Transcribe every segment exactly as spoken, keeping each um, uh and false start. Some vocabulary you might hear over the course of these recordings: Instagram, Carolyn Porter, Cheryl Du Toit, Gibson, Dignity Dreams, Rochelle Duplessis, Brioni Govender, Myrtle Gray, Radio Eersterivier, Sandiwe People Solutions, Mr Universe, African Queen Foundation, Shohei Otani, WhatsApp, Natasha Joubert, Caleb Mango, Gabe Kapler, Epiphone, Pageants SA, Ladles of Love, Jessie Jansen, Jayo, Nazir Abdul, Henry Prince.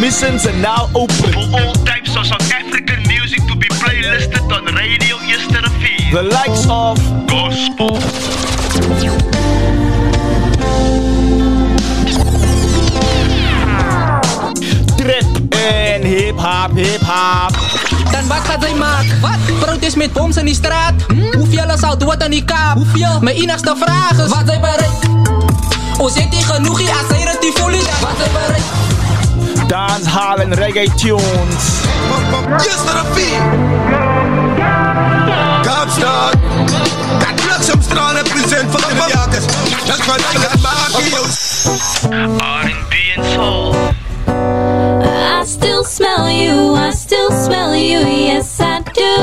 Admissions are now open for all types of South African music to be playlisted on Radio Eersterivier. The likes of gospel, trap en hip-hop, hip-hop. Dan wat gaat hij maken? Wat? Protest met boms in die straat? Hm? Hoeveel is al dood aan die kaap? Hoeveel? Mijn enigste vraag is: wat hij bereikt? Ons heeft niet genoeg hier, als hij het die voelt. Wat hij bereikt? Dancehall en reggae tunes. Eersterivier! Kaapstad! Dat plaks om straal represent van de jagers. Dat kan ik het maken. R and B en soul. I still smell you, I still smell you, yes I do.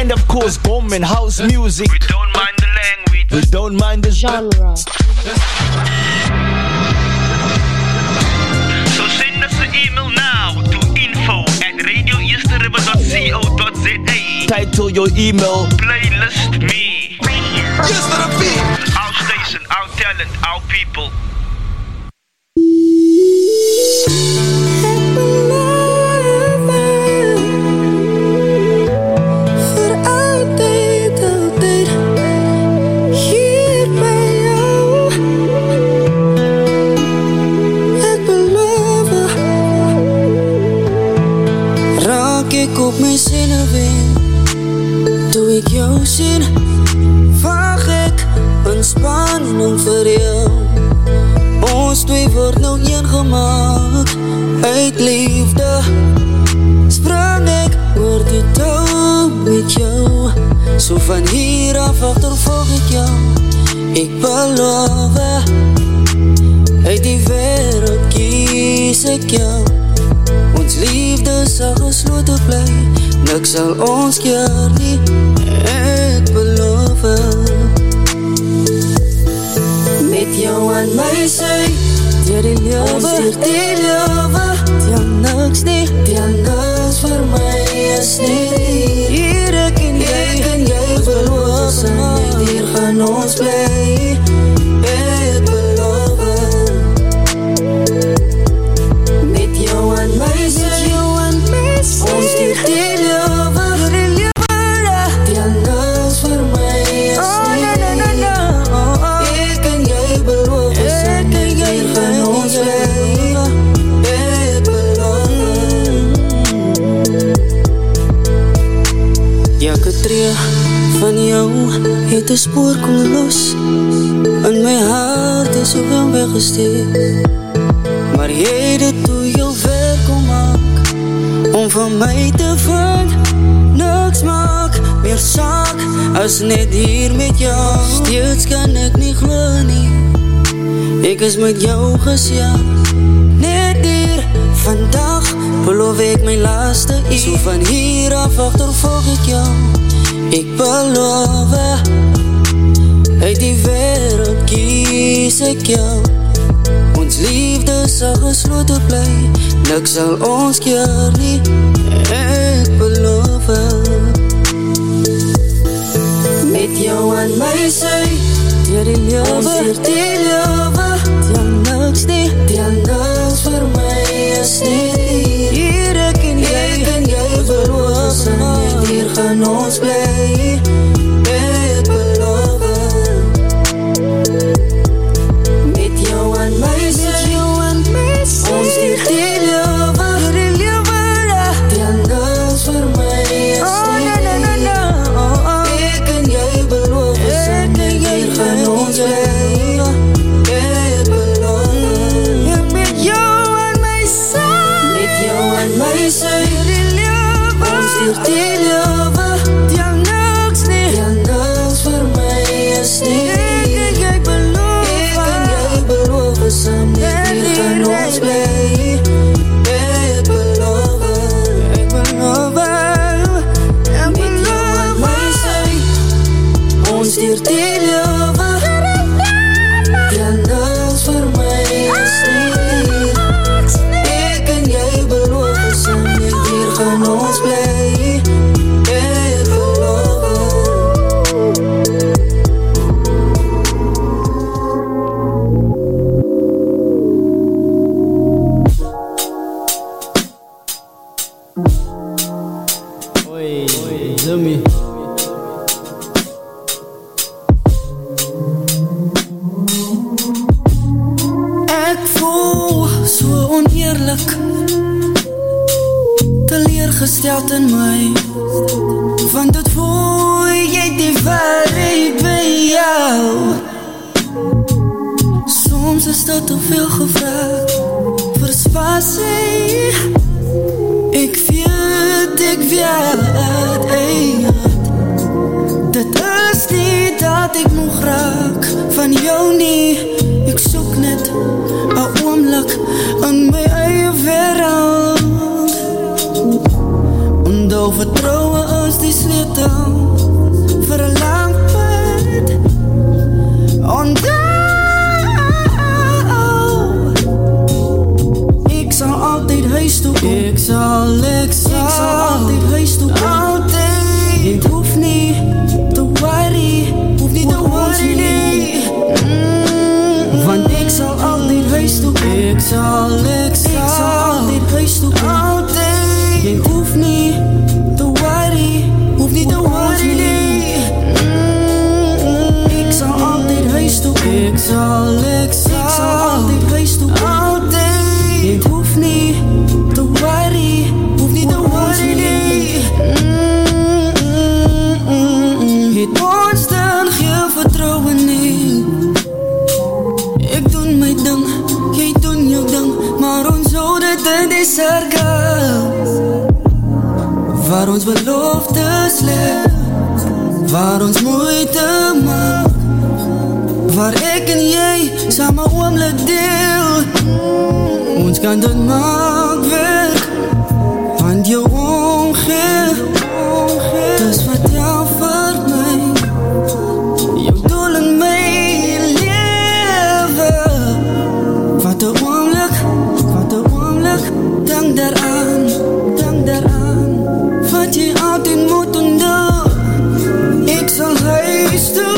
And of course, bomb and house music. We don't mind the language, we don't mind the genre. So send us an email now to info at radio eersterivier dot co dot za. Title your email: Playlist Me. Eersterivier. Our station, our talent, our people. Op mijn zinnen win, doe ik jouw zin. Vraag ik een spanning voor jou. Ons twee wordt nou één gemaakt uit liefde. Sprang ik door die touw met jou. Zo van hier af achtervolg ik jou. Ik beloof, uit die wereld kies ik jou. Ons liefde zal gesloten blijven, niks zal ons keer niet, ik beloof. Met jou aan mij zij, deel die liefde, deel liefde. Deel niks niet, deel niks voor mij is niet hier. Hier ik en jij, ik en jij beloof, en hier gaan ons blij. Van jou heeft de spoor kom los en mijn hart is zo wel weggesteekt. Maar jij doet hoe je werk om maak om van mij te vinden. Niks maak meer zaak als net hier met jou. Steeds kan ik niet geloven. Ik is met jou geslaagd. Net hier vandaag beloof ik mijn laatste eer. Zo van hier af achtervolg ik jou. Ik beloof, uit die wereld kies ik jou. Ons liefde zal gesloten blijven, niks zal ons keer niet, ik beloof. Met jou aan mij zij, deel die liefde, deel liefde. Deel niks niet, deel niks voor mij is niet hier. Hier ik en jij, ik en jij beloof mij. Hier gaan ons blij, ik beloof. Met jou en mij zijn, ons liefde deel die liefde. Deel niks voor mij is niet. Ik en jij beloof zijn, hier gaan ons blij. gesteld in my. Want tot voor jy die waarheid by jou. Soms is dat te veel gevraagd vir spasie. Ek weet, ek weet, ey, dit is nie dat ek moeg raak van jou nie. Ek soek net een oomlik in my eie wereld. Onthou, vertrouwe is die sleutel vir een lang pad. Onthou, ek sal altyd huis toe kom. Ek sal, ek sal, ek sal altyd huis toe kom. Altyd, ek hoef nie te worry, hoef nie te worry nie. Mm-hmm. Want ek sal altyd huis toe kom. Ek sal, ek sal, ek sal altyd huis toe kom. Altyd, ek hoef nie. Hoef nie te worry nie. Ek sal altyd huis toe. Ek sal, ek sal, ek sal altyd huis toe. Altyd. Ek hoef nie te worry. Hoef nie te worry nie. Het ons dan geen vertrouwe nie. Ek doen my ding, jy doen jou ding, maar ons hou dit in die cirkel. Waar ons belofte sleep, waar ons moeite maak, waar ek en jy samen oomlik deel. Ons kan dit maak werk, want jou omgee. Dis wat jou vir my, jou doel in my lewe. Wat een oomlik, wat een oomlik, dank daaraan, dank daaraan. Wat jy altyd moet doen. Ek sal huis toe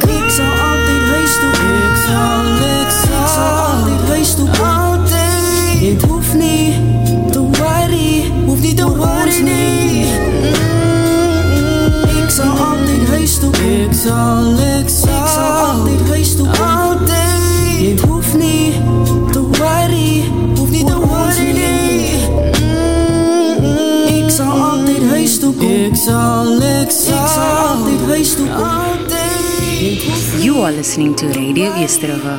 kom. Ek sal altyd huis toe kom. Ek sal, ek sal, ek sal altyd huis toe kom. Altyd. Ek hoef nie te worry, hoef nie te worry nie. Ek sal altyd huis toe kom. Ek sal, ek sal, ek sal altyd huis toe kom. Altyd. Ek hoef nie te worry, hoef nie te worry nie. Ek sal altyd huis toe kom. Ek sal, ek sal, ek sal altyd huis toe kom. Altyd. You are listening to Radio Eersterivier.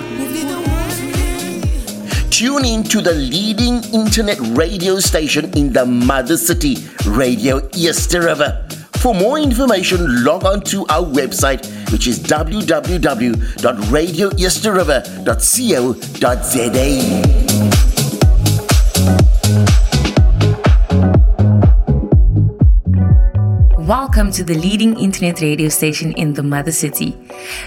Tune in to the leading internet radio station in the mother city, Radio Eersterivier. For more information, log on to our website, which is w w w dot radio eersterivier dot co dot z a. Welcome to the leading internet radio station in the mother city.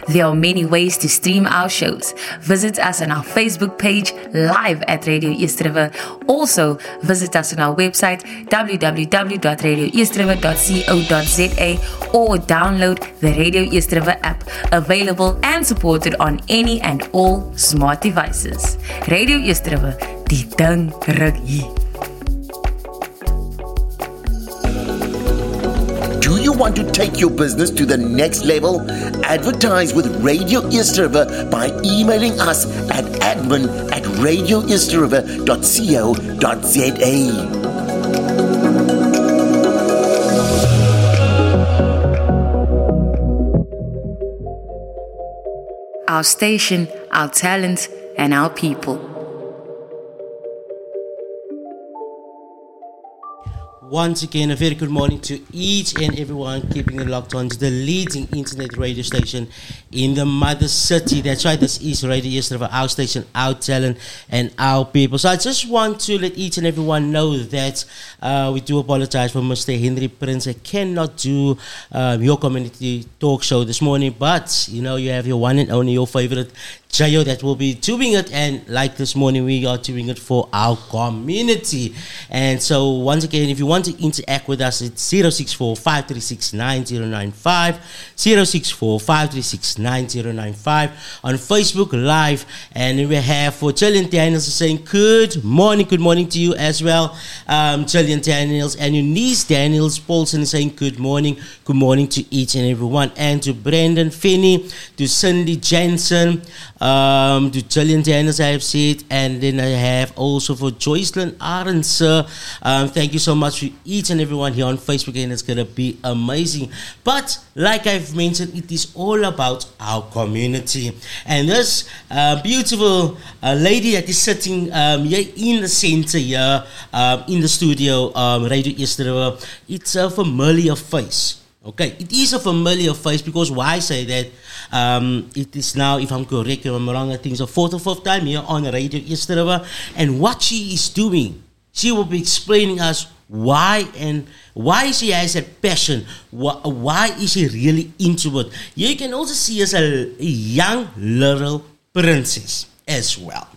There are many ways to stream our shows. Visit us on our Facebook page, live at Radio Eersterivier. Also, visit us on our website, w w w dot radio eersterivier dot co dot z a, or download the Radio Eersterivier app, available and supported on any and all smart devices. Radio Eersterivier, die ding ruk hier. You want to take your business to the next level? Advertise with Radio Eersterivier by emailing us at admin at radioeersterwe dot co dot z a. Our station, our talent, and our people. Once again, a very good morning to each and everyone keeping it locked on to the leading internet radio station in the mother city. That's right, this is Radio Eersterivier, our station, our talent, and our people. So I just want to let each and everyone know that uh, we do apologize for Mister Henry Prince. I cannot do um, your community talk show this morning, but you know, you have your one and only, your favorite, Jayo, that will be doing it, and like this morning, we are doing it for our community. And so, once again, if you want to interact with us, it's zero six four, five three six, nine zero nine five, zero six four, five three six, nine zero nine five, on Facebook Live. And we have for Jillian Daniels saying, good morning, good morning to you as well, um, Jillian Daniels, and your niece Daniels Paulson saying, good morning, good morning to each and everyone, and to Brendan Finney, to Cindy Jansen, um, to Jillian Dennis, I have said, and then I have also for Joycelyn Arendse. Um, thank you so much to each and everyone here on Facebook, and it's going to be amazing. But like I've mentioned, it is all about our community. And this uh, beautiful uh, lady that is sitting um, here in the center here, um, in the studio, um, Radio Eersterivier, it's a familiar face. Okay, it is a familiar face, because why I say that, um, it is now, if I'm correct, if I'm wrong, I think it's the fourth or fifth time here on Radio Eersterivier. And what she is doing, she will be explaining us why and why she has that passion, why, why is she really into it. Here you can also see as a, a young little princess as well,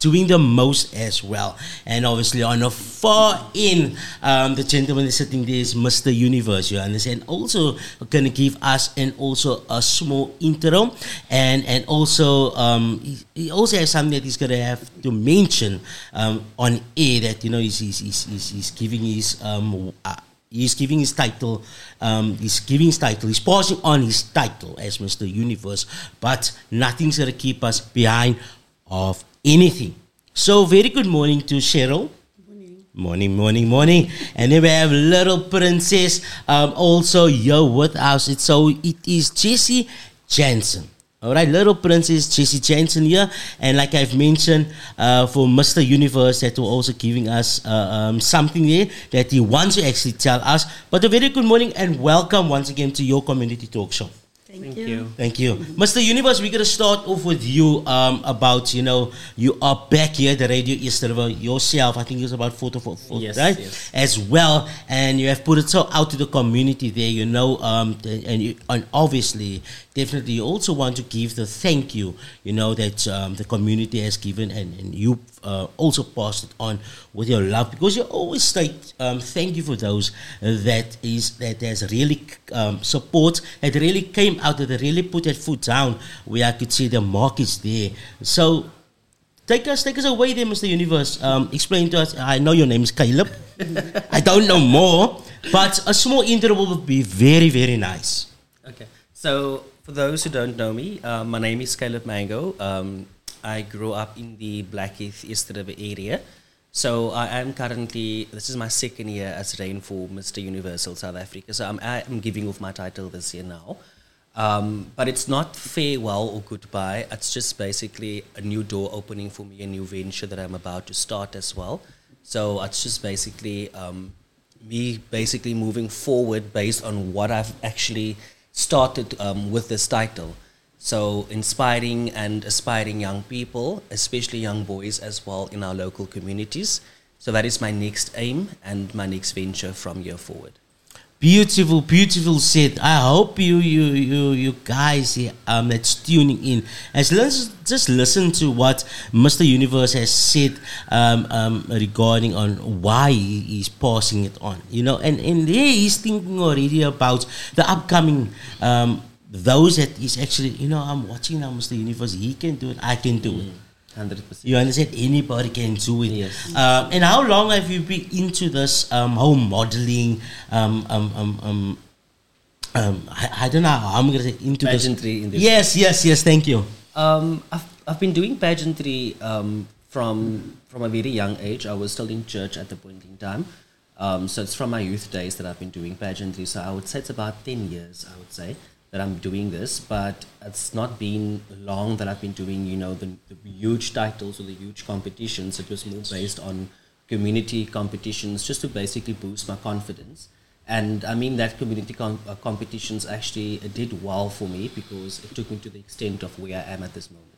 doing the most as well. And obviously on the far end, um, the gentleman is sitting there is Mister Universe, you understand, also going to give us and also a small intro, and and also um, he, he also has something that he's going to have to mention um, on air, that you know he's, he's, he's, he's giving his um, uh, he's giving his title, um, he's giving his title, he's passing on his title as Mister Universe, but nothing's going to keep us behind of anything. So very good morning to Cheryl. Morning. Morning, morning, morning. And then we have little princess um, also here with us. It's, so it is Jessie Jansen. Alright, little princess Jessie Jansen here. And like I've mentioned, uh, for Mister Universe, that will also giving us uh, um, something there that he wants to actually tell us. But a very good morning and welcome once again to your community talk show. Thank you. you. Thank you. Mister Universe, we're going to start off with you um, about, you know, you are back here at the Radio Eersterivier yourself. I think it was about four to four, four yes, right? Yes. As well. And you have put it so out to the community there, you know, um, and, you, and obviously, definitely, you also want to give the thank you, you know, that um, the community has given, and, and you uh, also passed it on with your love, because you always state um, thank you for those that is that has really um, support, that really came out, that really put their foot down, where I could see the mark is there. So take us, take us away there, Mister Universe. Um, explain to us. I know your name is Caleb. I don't know more, but a small intro would be very, very nice. Okay, so. For those who don't know me, uh, my name is Caleb Mango. Um, I grew up in the Blackheath, East River area. So I am currently, this is my second year as Reign for Mister Universal South Africa. So I'm, I'm giving off my title this year now. Um, but it's not farewell or goodbye. It's just basically a new door opening for me, a new venture that I'm about to start as well. So it's just basically um, me basically moving forward based on what I've actually started um, with this title. So inspiring and aspiring young people, especially young boys as well in our local communities. So that is my next aim and my next venture from here forward. Beautiful, beautiful set. I hope you you you, you guys um, that's tuning in, as let's just listen to what Mister Universe has said um, um, regarding on why he is passing it on. You know, and, and there he's thinking already about the upcoming um, those that is actually, you know, I'm watching now Mister Universe, he can do it, I can do mm. it. one hundred percent. You understand? Anybody can do it. Yes. Um, and how long have you been into this um, whole modeling? Um, um, um, um, um, I, I don't know how I'm going to say into pageantry. This. In this yes, yes, yes. Thank you. Um, I've I've been doing pageantry um, from from a very young age. I was still in church at the point in time, um, so it's from my youth days that I've been doing pageantry. So I would say it's about ten years. I would say. That I'm doing this, but it's not been long that I've been doing, you know, the, the huge titles or the huge competitions. It was more based on community competitions just to basically boost my confidence. And I mean that community com- uh, competitions actually did well for me, because it took me to the extent of where I am at this moment.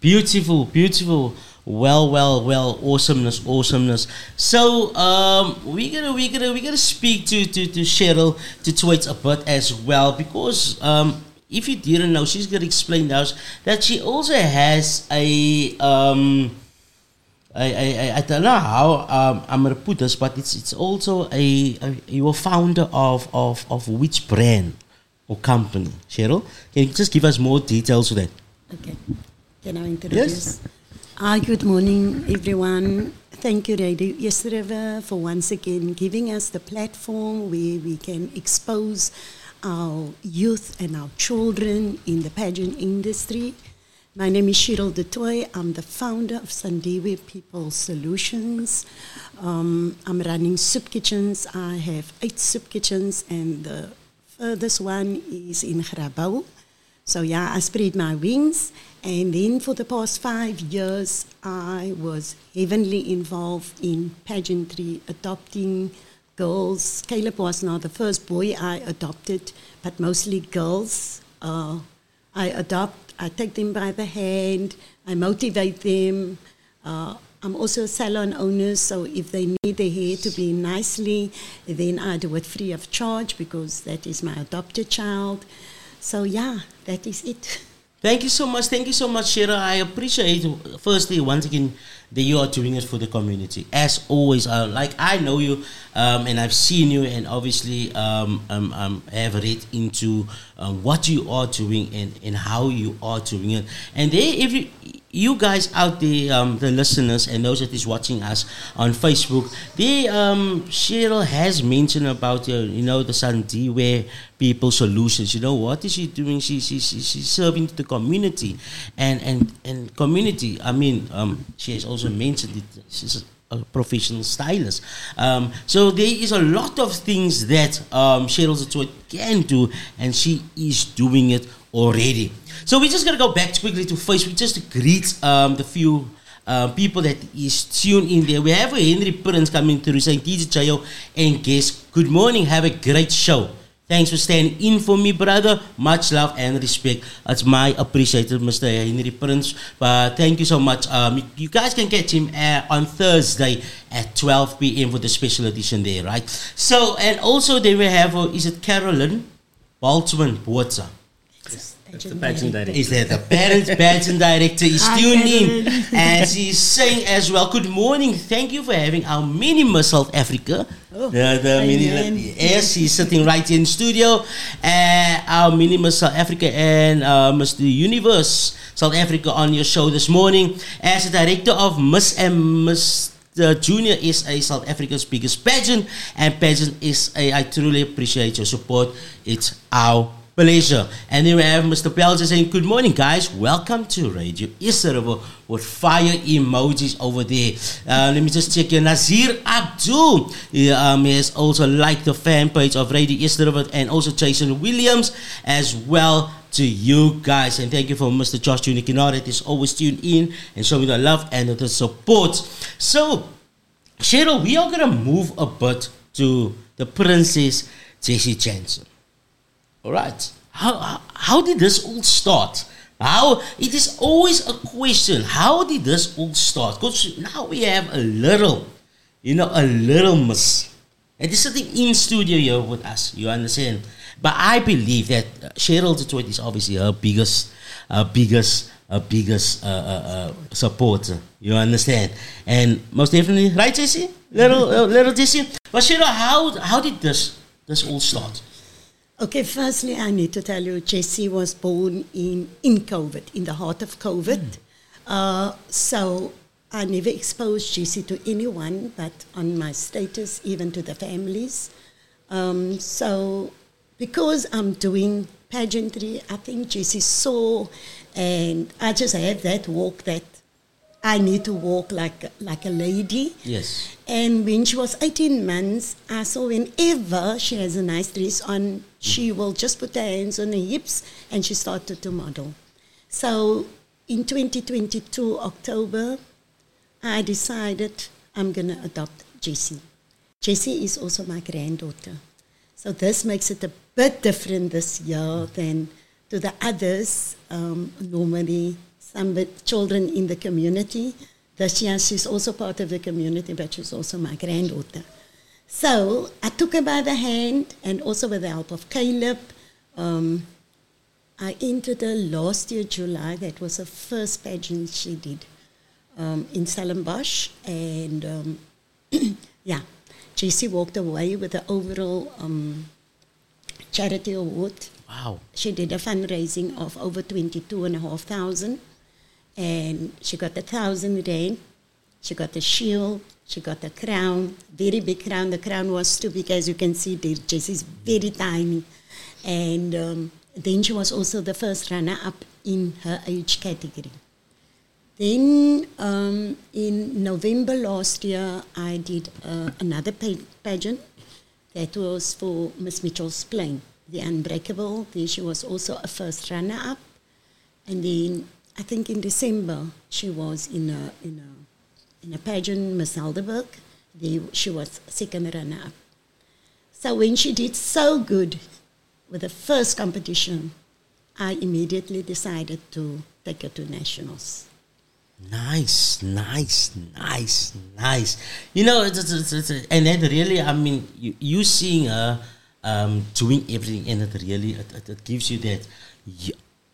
Beautiful, beautiful. Well, well, well. Awesomeness, awesomeness. So um, we're gonna, we're gonna, we're gonna speak to to to Cheryl Du Toit a bit as well, because um, if you didn't know, she's gonna explain to us that she also has a um, I, I, I don't know how um, I'm gonna put this, but it's it's also a, a you're founder of, of of which brand or company, Cheryl? Can you just give us more details of that? Okay. Can I introduce? Yes. Ah, good morning, everyone. Thank you, Radio Eersterivier, for once again giving us the platform where we can expose our youth and our children in the pageant industry. My name is Cheryl Du Toit. I'm the founder of Sandiwe People Solutions. Um, I'm running soup kitchens. I have eight soup kitchens, and the furthest one is in Grabouw. So yeah, I spread my wings. And then for the past five years, I was heavily involved in pageantry, adopting girls. Caleb was not the first boy I adopted, but mostly girls. Uh, I adopt, I take them by the hand, I motivate them. Uh, I'm also a salon owner, so if they need their hair to be nicely, then I do it free of charge because that is my adopted child. So yeah, that is it. Thank you so much. Thank you so much, Cheryl. I appreciate, firstly, once again, that you are doing it for the community. As always, I, like, I know you, um, and I've seen you, and obviously um, um, um, have read into um, what you are doing and, and how you are doing it. And they, if you, you guys out there, um, the listeners and those that is watching us on Facebook, they, um, Cheryl has mentioned about, uh, you know, the Sandiwe People Solutions. You know, what is she doing? She, she, she, she's serving the community. And, and, and community, I mean, um, she has also mentioned it. She's a professional stylist. Um, so there is a lot of things that um, Cheryl Du Toit can do, and she is doing it already. So we're just going to go back quickly to Facebook just to greet um, the few uh, people that is tuned in there. We have a Henry Prince coming through saying, D J Jayo and guests, good morning, have a great show. Thanks for staying in for me, brother. Much love and respect. That's my appreciated, Mister Henry Prince. But thank you so much. Um, you guys can catch him uh, on Thursday at twelve p.m. for the special edition there, right? So, and also they will have, uh, is it Carolyn Baltzman Boertza? That's the pageant director. Is that the parents pageant director is tuned in, and she's saying as well, good morning, thank you for having our mini Miss South Africa. Oh, the, the mini, yes, she's sitting right here in the studio. Uh, our mini Miss South Africa and uh, Mr Universe South Africa on your show this morning as the director of Miss and Miss The Junior S A, South Africa's biggest pageant, and Pageant S A. I truly appreciate your support. It's our pleasure. And then we have Mister Pelzer saying, good morning, guys. Welcome to Radio Eersterivier with fire emojis over there. Uh, let me just check here. Nazir Abdul yeah, um, has also liked the fan page of Radio Eersterivier, and also Jason Williams as well to you guys. And thank you for Mister Josh Junior that is always tuned in and showing the love and the support. So, Cheryl, we are going to move a bit to the Princess Jessie Jansen. All right. How, how how did this all start? How it is always a question. How did this all start? Because now we have a little, you know, a little miss, and this is sitting in studio here with us. You understand? But I believe that Cheryl Du Toit is obviously her biggest, her biggest, her biggest uh, uh, uh, supporter. You understand? And most definitely, right, Jessie? Little, uh, little Jessie. But Cheryl, how how did this this all start? Okay, firstly, I need to tell you, Jessie was born in, in COVID, in the heart of COVID. Mm. Uh, so I never exposed Jessie to anyone, but on my status, even to the families. Um, so because I'm doing pageantry, I think Jessie saw, and I just have that walk that I need to walk like like a lady. Yes. And when she was eighteen months, I saw whenever she has a nice dress on, she will just put her hands on her hips, and she started to model. So in twenty twenty-two, October, I decided I'm going to adopt Jessie. Jessie is also my granddaughter. So this makes it a bit different this year than to the others um, normally. Some children in the community. This year she's also part of the community, but she's also my granddaughter. So I took her by the hand, and also with the help of Caleb. Um, I entered her last year, July. That was the first pageant she did um, in Stellenbosch. And um, yeah, Jessie walked away with the overall um, charity award. Wow. She did a fundraising of over twenty-two thousand five hundred. And she got a thousand rand, she got a shield, she got a crown, very big crown. The crown was too big, as you can see. Jessie's very tiny, and um, Then she was also the first runner-up in her age category. Then um, in November last year, I did uh, another pa- pageant that was for Miss Mitchell's Plain, the Unbreakable. There she was also a first runner-up. And then I think in December she was in a in a in a pageant, Miss Helderberg. There she was second runner-up. So when she did so good with the first competition, I immediately decided to take her to nationals. Nice, nice, nice, nice. You know, it's, it's, it's, it's, and that really, I mean, you, you seeing her um, doing everything, and it really, it, it, it gives you that,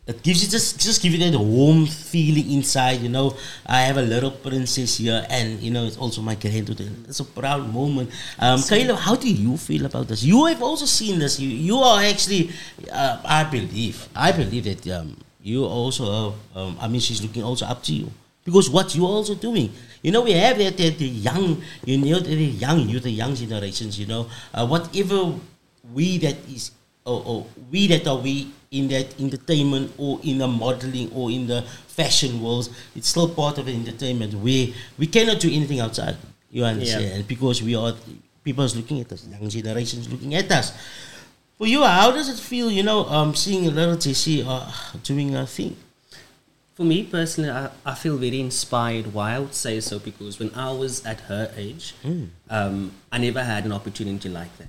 it gives you just, just give you that warm feeling inside. You know, I have a little princess here, and you know, it's also my granddaughter. It's a proud moment. Um, Caleb, how do you feel about this? You have also seen this. You, you are actually, uh, I believe, I believe that um, you also, uh, um, I mean, she's looking also up to you. Because what you're also doing, you know, we have that, that the young, you know, the young, you the young generations, you know, uh, whatever we that is, or, or we that are we in that entertainment or in the modeling or in the fashion world, it's still part of the entertainment where we cannot do anything outside. You understand? Yeah. Because we are, people's looking at us, young generations looking at us. For you, how does it feel, you know, um, seeing a little Jessie uh, doing her thing? For me personally, I, I feel very inspired. Why I would say so, because when I was at her age, mm. um, I never had an opportunity like that.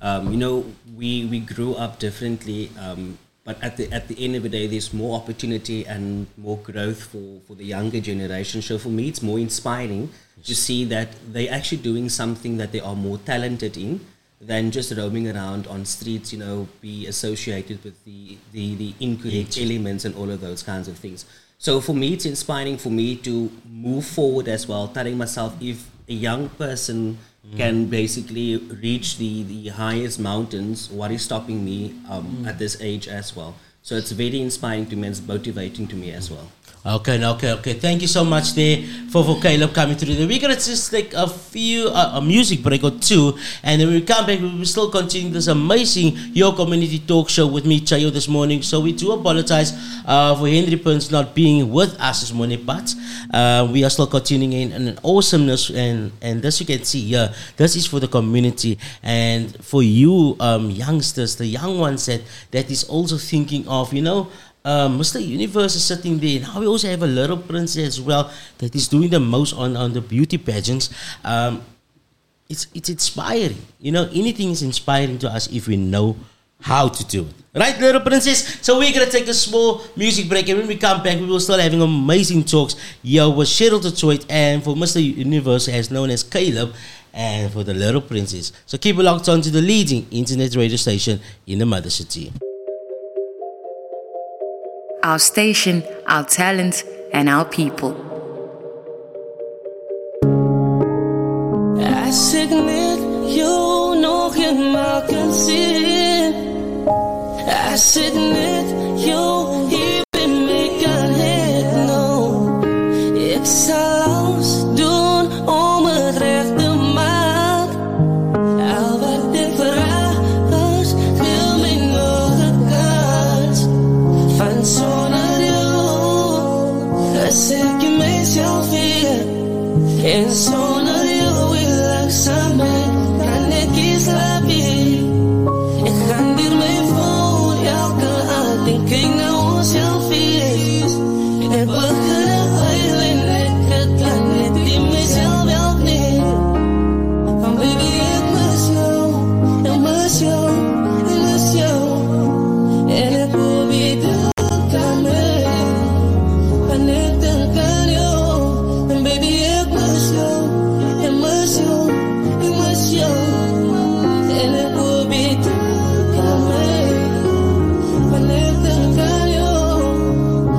Um, you know, we, we grew up differently, um, but at the at the end of the day, there's more opportunity and more growth for, for the younger generation. So for me, it's more inspiring yes. to see that they're actually doing something that they are more talented in than just roaming around on streets, you know, be associated with the, the, the incorrect yes. elements and all of those kinds of things. So for me, it's inspiring for me to move forward as well, telling myself if a young person mm. can basically reach the, the highest mountains, what is stopping me um, mm. at this age as well? So it's very inspiring to me and it's motivating to me as well. Okay, okay, okay. Thank you so much there for, for Caleb coming through. We're going to just take a few, uh, a music break or two, and then when we come back, we will still continue this amazing Your Community Talk Show with me, Jayo, this morning. So we do apologize uh, for Henry Prince not being with us this morning, but uh, we are still continuing in, in an awesomeness, and, and as you can see here, this is for the community, and for you um, youngsters, the young ones that, that is also thinking of, you know, Um, Mister Universe is sitting there. Now we also have a little princess as well that is doing the most on, on the beauty pageants. Um, it's it's inspiring. You know, anything is inspiring to us if we know how to do it. Right, little princess? So we're going to take a small music break, and when we come back, we will start having amazing talks here with Cheryl Du Toit, and for Mister Universe, as known as Caleb, and for the little princess. So keep locked on to the leading internet radio station in the mother city. Our station, our talent, and our people. I submit you nog in maken zin. I submit you even make a hit. No, ik zal alles doen om het recht te maken. Al wat ik vraag is, wil me nog een kans van zo. Second makes you feel and so now you will like some and it is happy and can be my phone y'all can thinking now you feel and what could I when it could done it in myself help me from baby it must know it must know it must know and it will be done.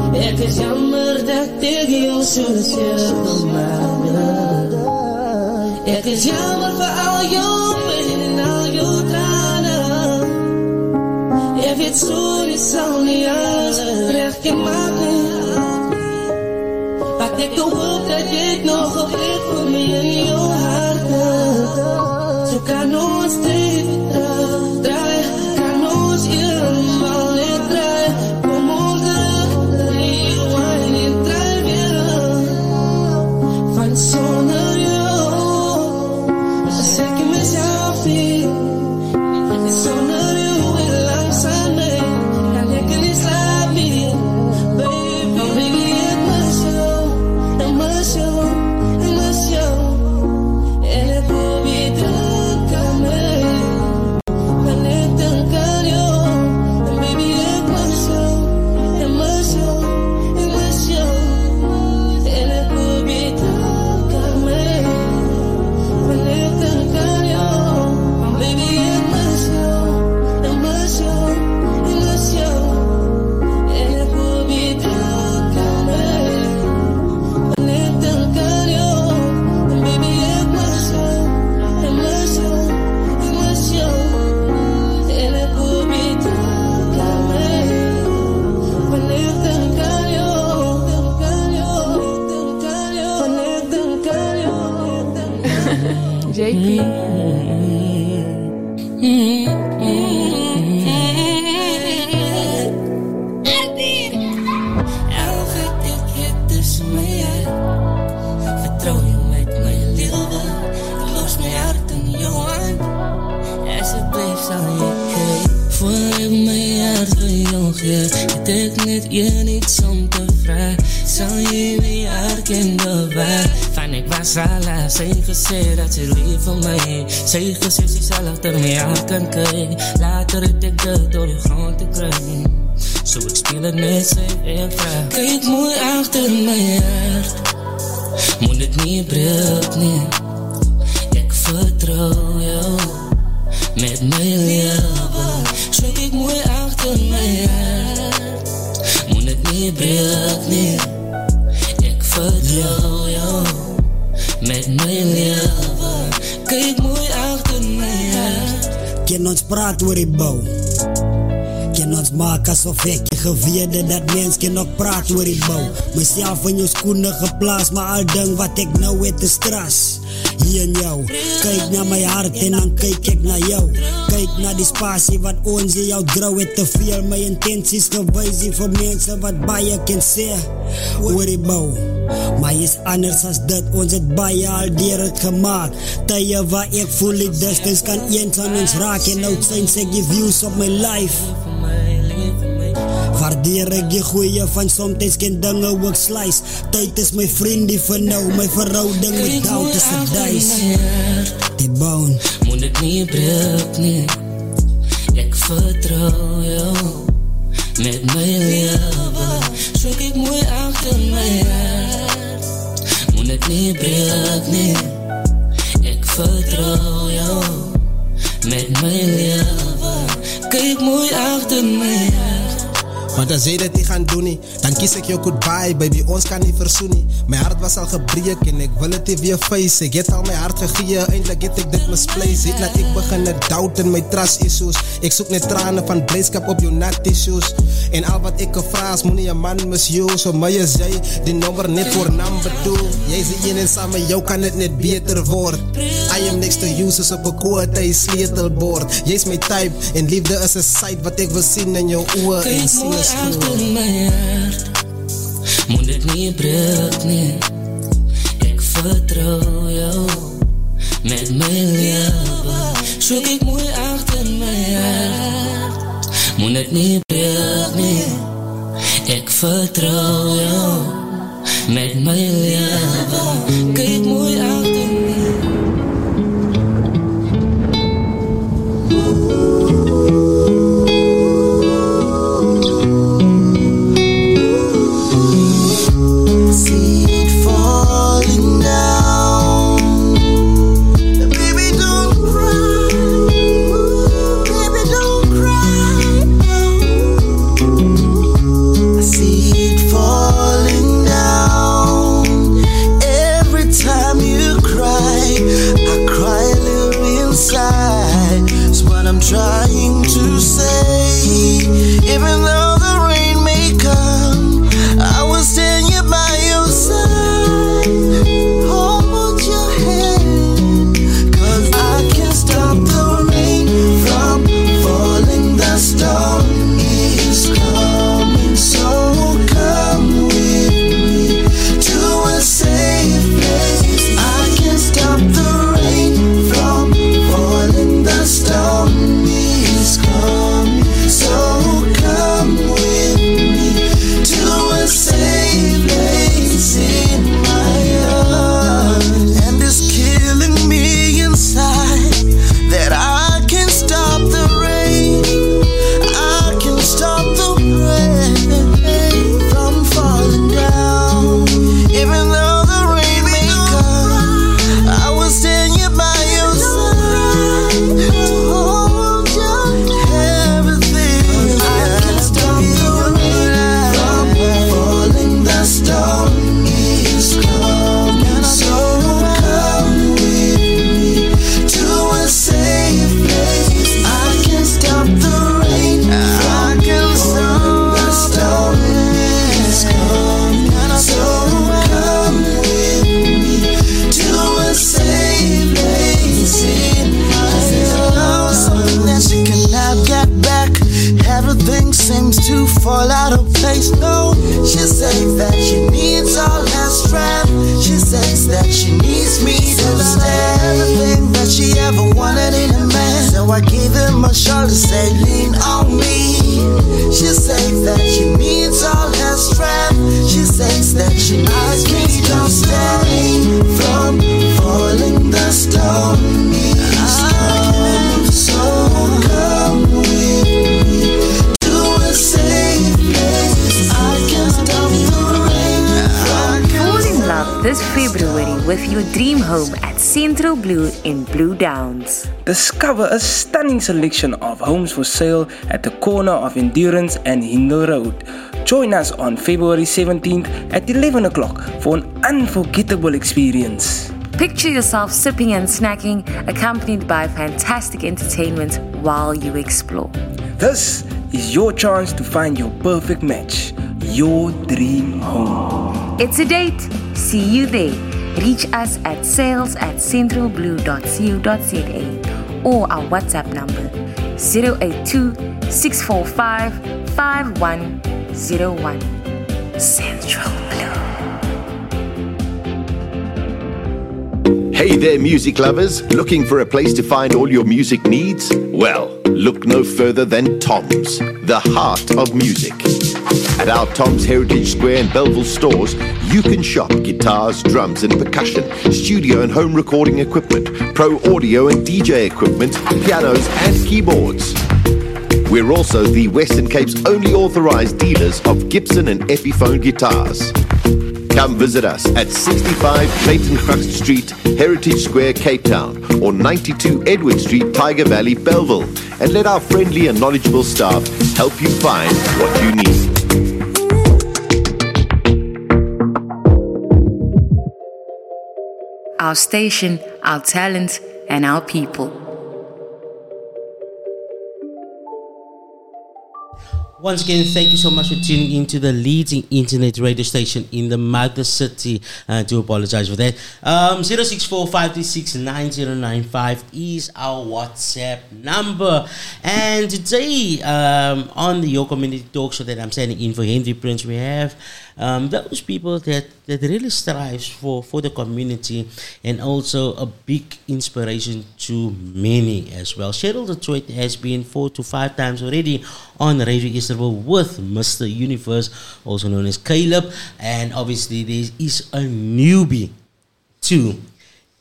Het is jammer dat ik jou zo schuldig maak. Het is jammer voor al jouw pijn en al jouw tranen. Je weet zo, je zal niet alles recht maken. Maar ik hoop dat dit nog op dit voor mij in jouw hart gaat. Zo kan ons dit draai, kan ons helemaal niet. Zeker zit zichzelf ermee aan kan kijken. Later heb ik de door de grond te krijgen. Zo ik speel het met ze en vraag. Kijk mooi achter mijn hart. Moet het niet breken, nee. Ik vertrouw jou met mijn leven. Zo kijk mooi achter mijn hart. Moet het niet breken, nee. Ik vertrouw jou met mijn leven. Kijk mooi achter mijn hart. Ken ons praat oor die bouw. Ken ons maak asof ek je gewede dat mens ken ook praat oor die bouw. Myself in jou skoene geplaas, maar al ding wat ek nou het is kras. Hier in jou, kyk na my hart en dan kyk ek na jou. Kyk na die spasie wat ons in jou grou het te veel. My intenties gewys hier vir mense wat baie kan sê oor die bouw. Maar is anders as dit, ons het baie al deur het gemaakt. Tye waar ek voel die distance kan eens aan ons raak. En nou sinds ek die views op my life, waardeer ek die goeie van somtijds ken dinge ook slice. Tyd is my vriendie vir nou, my verhouding met doubt is a dice. Die bouw moet ek nie breek nie. Ek vertrouw jou met my lewe. So kyk mooi achter my hart. Moet ek nie breek nie. Ek vertrouw jou met my lewe. Kyk mooi achter my hart. Want als jij dat niet gaan doen, nie, dan kies ik jou goodbye, baby, ons kan niet verzoenen. Mijn hart was al gebreken en ik wil het weer face. Ik heb al mijn hart gegeven, eindelijk heb ik dit misplaced. Zit laat ik begin te doubten, mijn trust issues. Ik zoek net tranen van blijdschap op jou nat tissues. En al wat ik gevraagd is, moet niet je man misuse. Voor mij is jij die nummer net voor number two. Jij zit in en samen, jou kan het net beter worden. I am next to you, dus op een koord, hij is sleutelbord. Jij is mijn type en liefde is een site wat ik wil zien in jouw oor en zien. Achter mijn hart, moet ik niet breken, nee. Ik vertrouw jou met mijn leven. Zoek ik mooi achter mijn hart, moet ik niet breken, nee. Ik vertrouw jou met mijn leven. Kijk mooi achter mij. Every time you fall out of place, no. She says that she needs all her strength. She says that she needs me to stand. Everything that she ever wanted in a man, so I give him a shoulder, say lean on me. She says that she needs all her strength. She says that she needs me to stand from falling the stone. I'm so come with me. Fall in love this February with your dream home at Central Blue in Blue Downs. Discover a stunning selection of homes for sale at the corner of Endurance and Hindle Road. Join us on February seventeenth at eleven o'clock for an unforgettable experience. Picture yourself sipping and snacking, accompanied by fantastic entertainment while you explore. This is your chance to find your perfect match, your dream home. It's a date. See you there. Reach us at sales at centralblue dot co dot za or our WhatsApp number zero eight two, six four five, five one zero one. Central Blue. Hey there, music lovers. Looking for a place to find all your music needs? Well, look no further than Tom's, the heart of music. At our Tom's Heritage Square and Bellville stores, you can shop guitars, drums and percussion, studio and home recording equipment, pro audio and D J equipment, pianos and keyboards. We're also the Western Cape's only authorised dealers of Gibson and Epiphone guitars. Come visit us at sixty-five Clayton Crux Street, Heritage Square, Cape Town, or ninety-two Edward Street, Tiger Valley, Bellville, and let our friendly and knowledgeable staff help you find what you need. Our station, our talent, and our people. Once again, thank you so much for tuning in to the leading internet radio station in the mother city. I do apologize for that. Um, zero six four, five three six, nine zero nine five is our WhatsApp number. And today, um, on the Your Community Talk Show that I'm sending in for Henry Prince, we have um, those people that, that really strives for, for the community and also a big inspiration to many as well. Cheryl Du Toit has been four to five times already on Radio Eersterivier with Mister Universe, also known as Caleb, and obviously there is a newbie to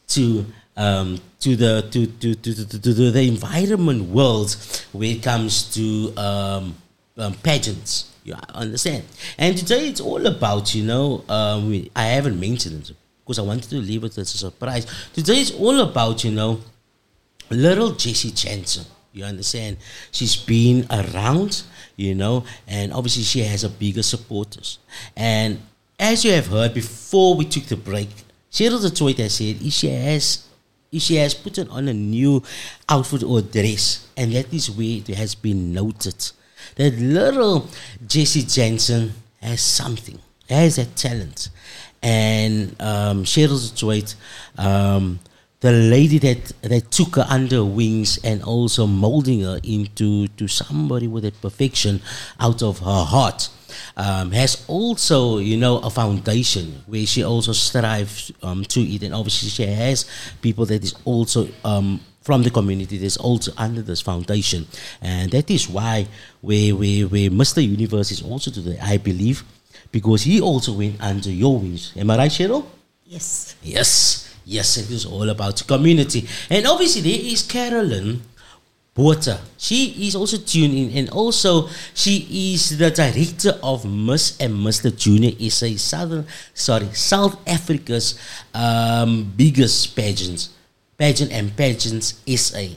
to um, to the to to, to to to the environment world when it comes to um, um, pageants. You understand? And today it's all about you know um, we, I haven't mentioned it because I wanted to leave it as a surprise. Today it's all about you know little Jessie Jansen. You understand? She's been around, you know, and obviously she has a bigger supporters. And as you have heard before we took the break, Cheryl Du Toit has said if she has, if she has put on a new outfit or dress, and that is where it has been noted that little Jessie Jansen has something, has a talent. And um, Cheryl Du Toit, um, the lady that, that took her under wings and also molding her into to somebody with a perfection out of her heart, um, has also, you know, a foundation where she also strives um, to it. And obviously she has people that is also um, from the community that's also under this foundation. And that is why where, where, where Mister Universe is also today, I believe, because he also went under your wings. Am I right, Cheryl? Yes. Yes. Yes, it is all about community. And obviously there is Carolyn Porter. She is also tuned in, and also she is the director of Miss and Mister Junior S A Southern, sorry, South Africa's um, biggest pageants, pageant and Pageants S A.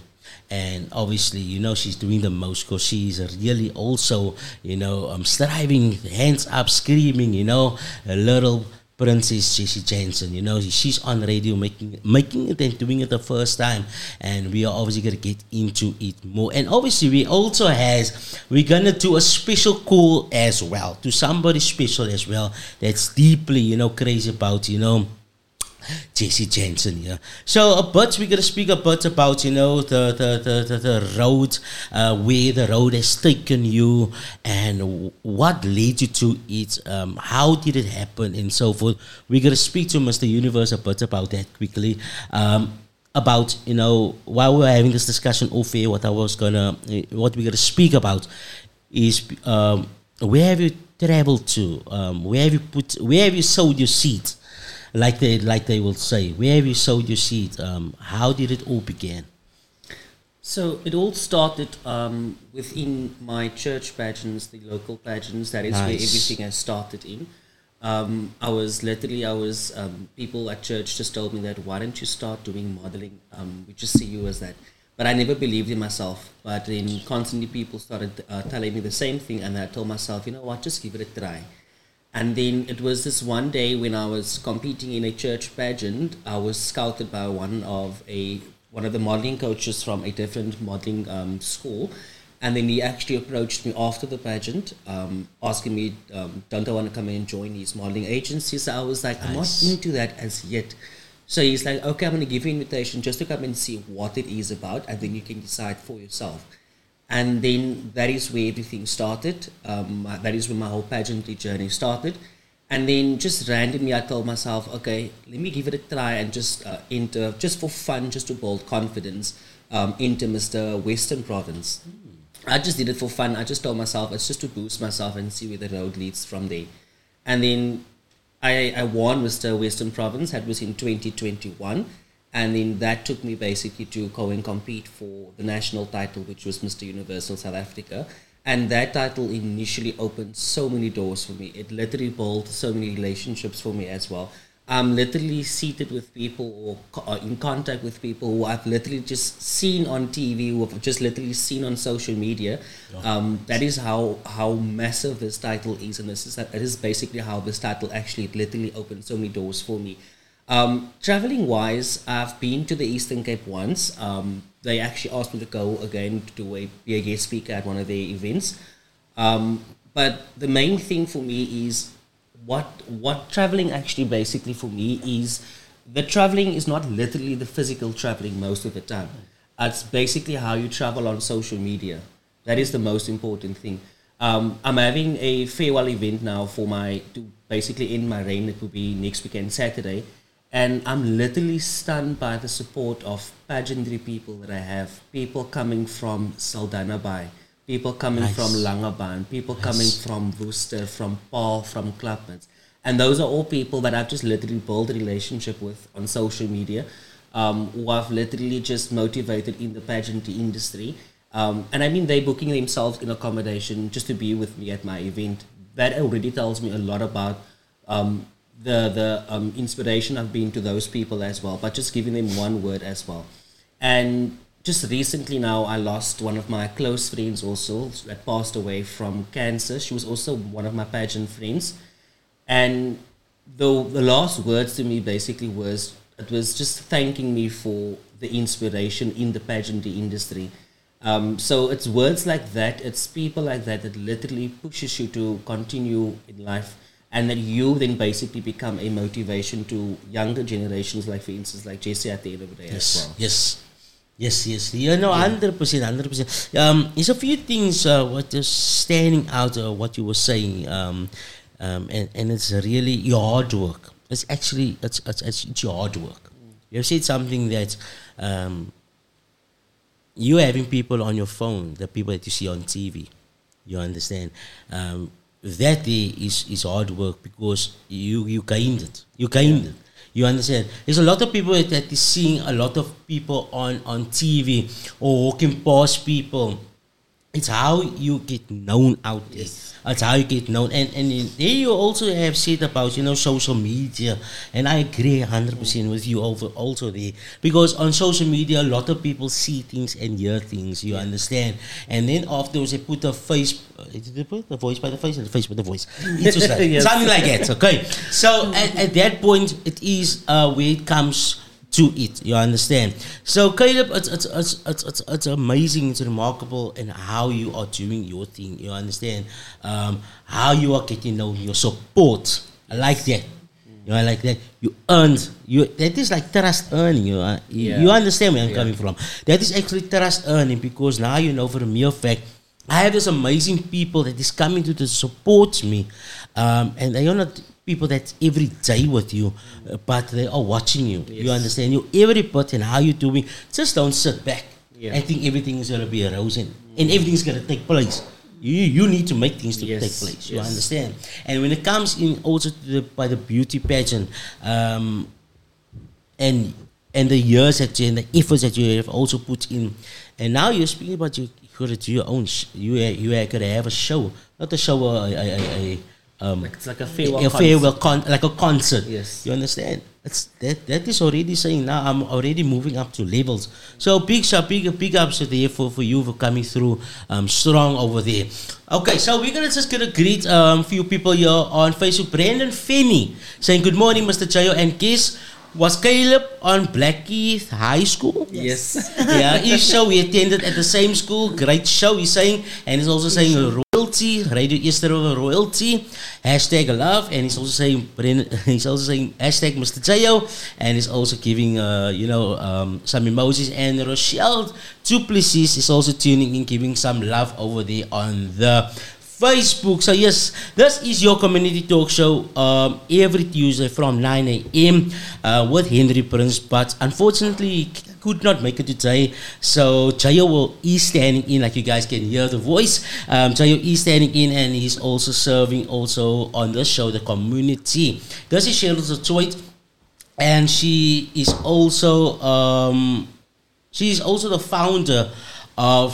And obviously, you know, she's doing the most because she's really also, you know, um, striving, hands up, screaming, you know, a little Princess Jessie Jansen, you know, she's on radio making making it and doing it the first time, and we are obviously going to get into it more. And obviously we also has, we're going to do a special call as well to somebody special as well that's deeply, you know, crazy about, you know, Jessie Jansen, you know. So, uh, but we're going to speak a bit about, you know, the the, the, the road, uh, where the road has taken you and what led you to it, um, how did it happen and so forth. We're going to speak to Mister Universe a bit about that quickly, um, about, you know, while we were having this discussion off air, what I was going to, what we're going to speak about is um, where have you traveled to, um, where have you put, where have you sowed your seed? Like they like they will say, where have you sowed your seed? Um, how did it all begin? So it all started um, within my church pageants, the local pageants. That is nice. Where everything has started in. Um, I was literally, I was, um, people at church just told me that, why don't you start doing modeling? Um, we just see you as that. But I never believed in myself. But then constantly people started uh, telling me the same thing. And I told myself, you know what, just give it a try. And then it was this one day when I was competing in a church pageant. I was scouted by one of a one of the modeling coaches from a different modeling um, school, and then he actually approached me after the pageant, um, asking me, um, "Don't I want to come in and join these modeling agencies?" So I was like, "I'm nice. Not into that as yet." So he's like, "Okay, I'm going to give you an invitation just to come and see what it is about, and then you can decide for yourself." And then that is where everything started. Um, that is where my whole pageantry journey started. And then just randomly I told myself, okay, let me give it a try and just uh, enter, just for fun, just to build confidence, um, into Mister Western Province. Mm. I just did it for fun. I just told myself, it's just to boost myself and see where the road leads from there. And then I, I won Mister Western Province. That was in twenty twenty-one. And then that took me basically to go and compete for the national title, which was Mister Universal South Africa. And that title initially opened so many doors for me. It literally built so many relationships for me as well. I'm literally seated with people or, or in contact with people who I've literally just seen on T V, who I've just literally seen on social media. Yeah. Um, that is how, how massive this title is. And this is, that is basically how this title actually literally opened so many doors for me. Um, traveling wise, I've been to the Eastern Cape once. Um, they actually asked me to go again to do a, be a guest speaker at one of their events. Um, but the main thing for me is what what traveling actually basically for me is the traveling is not literally the physical traveling most of the time. It's basically how you travel on social media. That is the most important thing. Um, I'm having a farewell event now for my, to basically end my reign. It will be next weekend, Saturday. And I'm literally stunned by the support of pageantry people that I have. People coming from Saldanha Bay, people coming nice. From Langebaan, people nice. Coming from Worcester, from Paarl, from Klapmuts. And those are all people that I've just literally built a relationship with on social media, um, who I've literally just motivated in the pageantry industry. Um, and I mean, they're booking themselves in accommodation just to be with me at my event. That already tells me a lot about... Um, the the um, inspiration I've been to those people as well, but just giving them one word as well. And just recently now, I lost one of my close friends also that passed away from cancer. She was also one of my pageant friends. And the, the last words to me basically was, it was just thanking me for the inspiration in the pageantry industry. Um, so it's words like that, it's people like that that literally pushes you to continue in life. And that you then basically become a motivation to younger generations, like for instance, like Jessie at the end of the day yes, as well. Yes, yes, yes. You know, yeah. one hundred percent, one hundred percent. Um, there's a few things uh, what is standing out of what you were saying, um, um, and, and it's really your hard work. It's actually, it's, it's, it's your hard work. Mm. You've said something that um, you having people on your phone, the people that you see on T V, you understand, um, that day is, is hard work because you you gained it. You gained yeah. it. You understand? There's a lot of people that, that is seeing a lot of people on, on T V or walking past people. It's how you get known out there. Yes. It's how you get known. And, and there you also have said about, you know, social media. And I agree one hundred percent with you over also there. Because on social media, a lot of people see things and hear things. You yeah. understand? And then afterwards, they put a face... Did they put the voice by the face and the face by the voice? It was like, yes. Something like that, okay? So at, at that point, it is uh, where it comes... to it, you understand. So Caleb, it's it's it's it's it's, it's amazing, it's remarkable, and how you are doing your thing. You understand um, how you are getting known, your support. I like that. Mm. You know, like that. You earned. You that is like trust earning. You know, you, yeah. you understand where I'm yeah. coming from. That is actually trust earning, because now you know for a mere fact, I have this amazing people that is coming to, to support me, um, and they are not people that's every day with you, uh, but they are watching you. Yes. You understand you every part and how you doing. Just don't sit back. Yeah. I think everything is gonna be a rose and, and everything is gonna take place. You you need to make things to yes, take place. You yes. understand? And when it comes in also to the, by the beauty pageant, um, and and the years that you and the efforts that you have also put in, and now you're speaking about you could do your own. Sh- you you could have a show, not a show. A, a, a, a, um, like it's like a farewell, a farewell con- like a concert. Yes, you understand. It's that that is already saying now I'm already moving up to levels. So big shout, big big ups there for, for you for coming through um strong over there. Okay, so we're gonna just gonna greet um few people here on Facebook. Brandon Finney saying good morning, Mister Jayo and Kiss. Was Caleb on Blackheath High School? Yes. Yeah, his show we attended at the same school. Great show, he's saying, and he's also saying royalty, Radio Eersterivier royalty, hashtag love, and he's also saying he's also saying hashtag Mister Jayo, and he's also giving uh, you know um, some emojis. And Rochelle Duplessis is also tuning in, giving some love over there on the Facebook. So yes, this is your community talk show um, every Tuesday from nine a.m. Uh, with Henry Prince, but unfortunately he could not make it today. So Jayo will is standing in, like you guys can hear the voice. Um, Jayo is standing in, and he's also serving also on the show the community. This is Cheryl Du Toit, and she is also um, she is also the founder of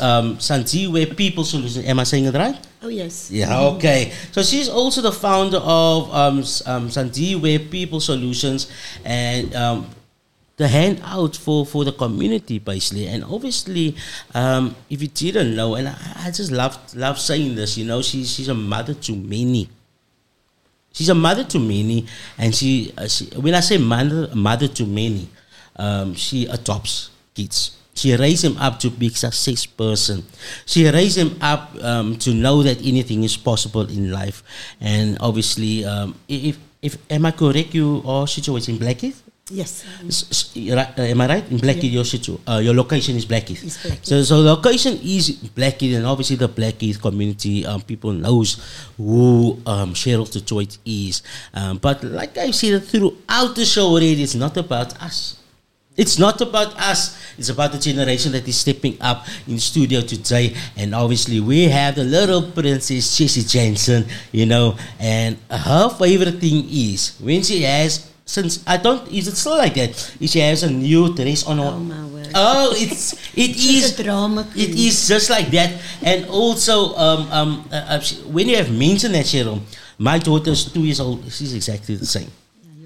um, Sandiwe People Solutions. Am I saying it right? Oh, yes. Yeah, okay. So she's also the founder of um, um, Sandiwe People Solutions, and um, the handout for, for the community, basically. And obviously, um, if you didn't know, and I, I just love love saying this, you know, she, she's a mother to many. She's a mother to many, and she, uh, she when I say mother, mother to many, um, she adopts kids. She raised him up to be a success person. She raised him up um, to know that anything is possible in life. And obviously, um, if if am I correct, you are situated in Blackheath? Yes. S- s- am I right? In Blackheath, yeah. your situ- uh, your location is Blackheath. It's Blackheath. So, so location is Blackheath, and obviously the Blackheath community, um, people knows who um, Cheryl Du Toit is. Um, but like I said throughout the show already, it's not about us. It's not about us. It's about the generation that is stepping up in studio today. And obviously we have the little princess, Jessie Jansen, you know. And her favorite thing is when she has, since I don't, is it still like that? She has a new dress on her. Oh, my word. Oh, it's, it is. It's a drama queen. It is just like that. And also, um, um, uh, when you have mentioned that, Cheryl, my daughter's two years old. She's exactly the same.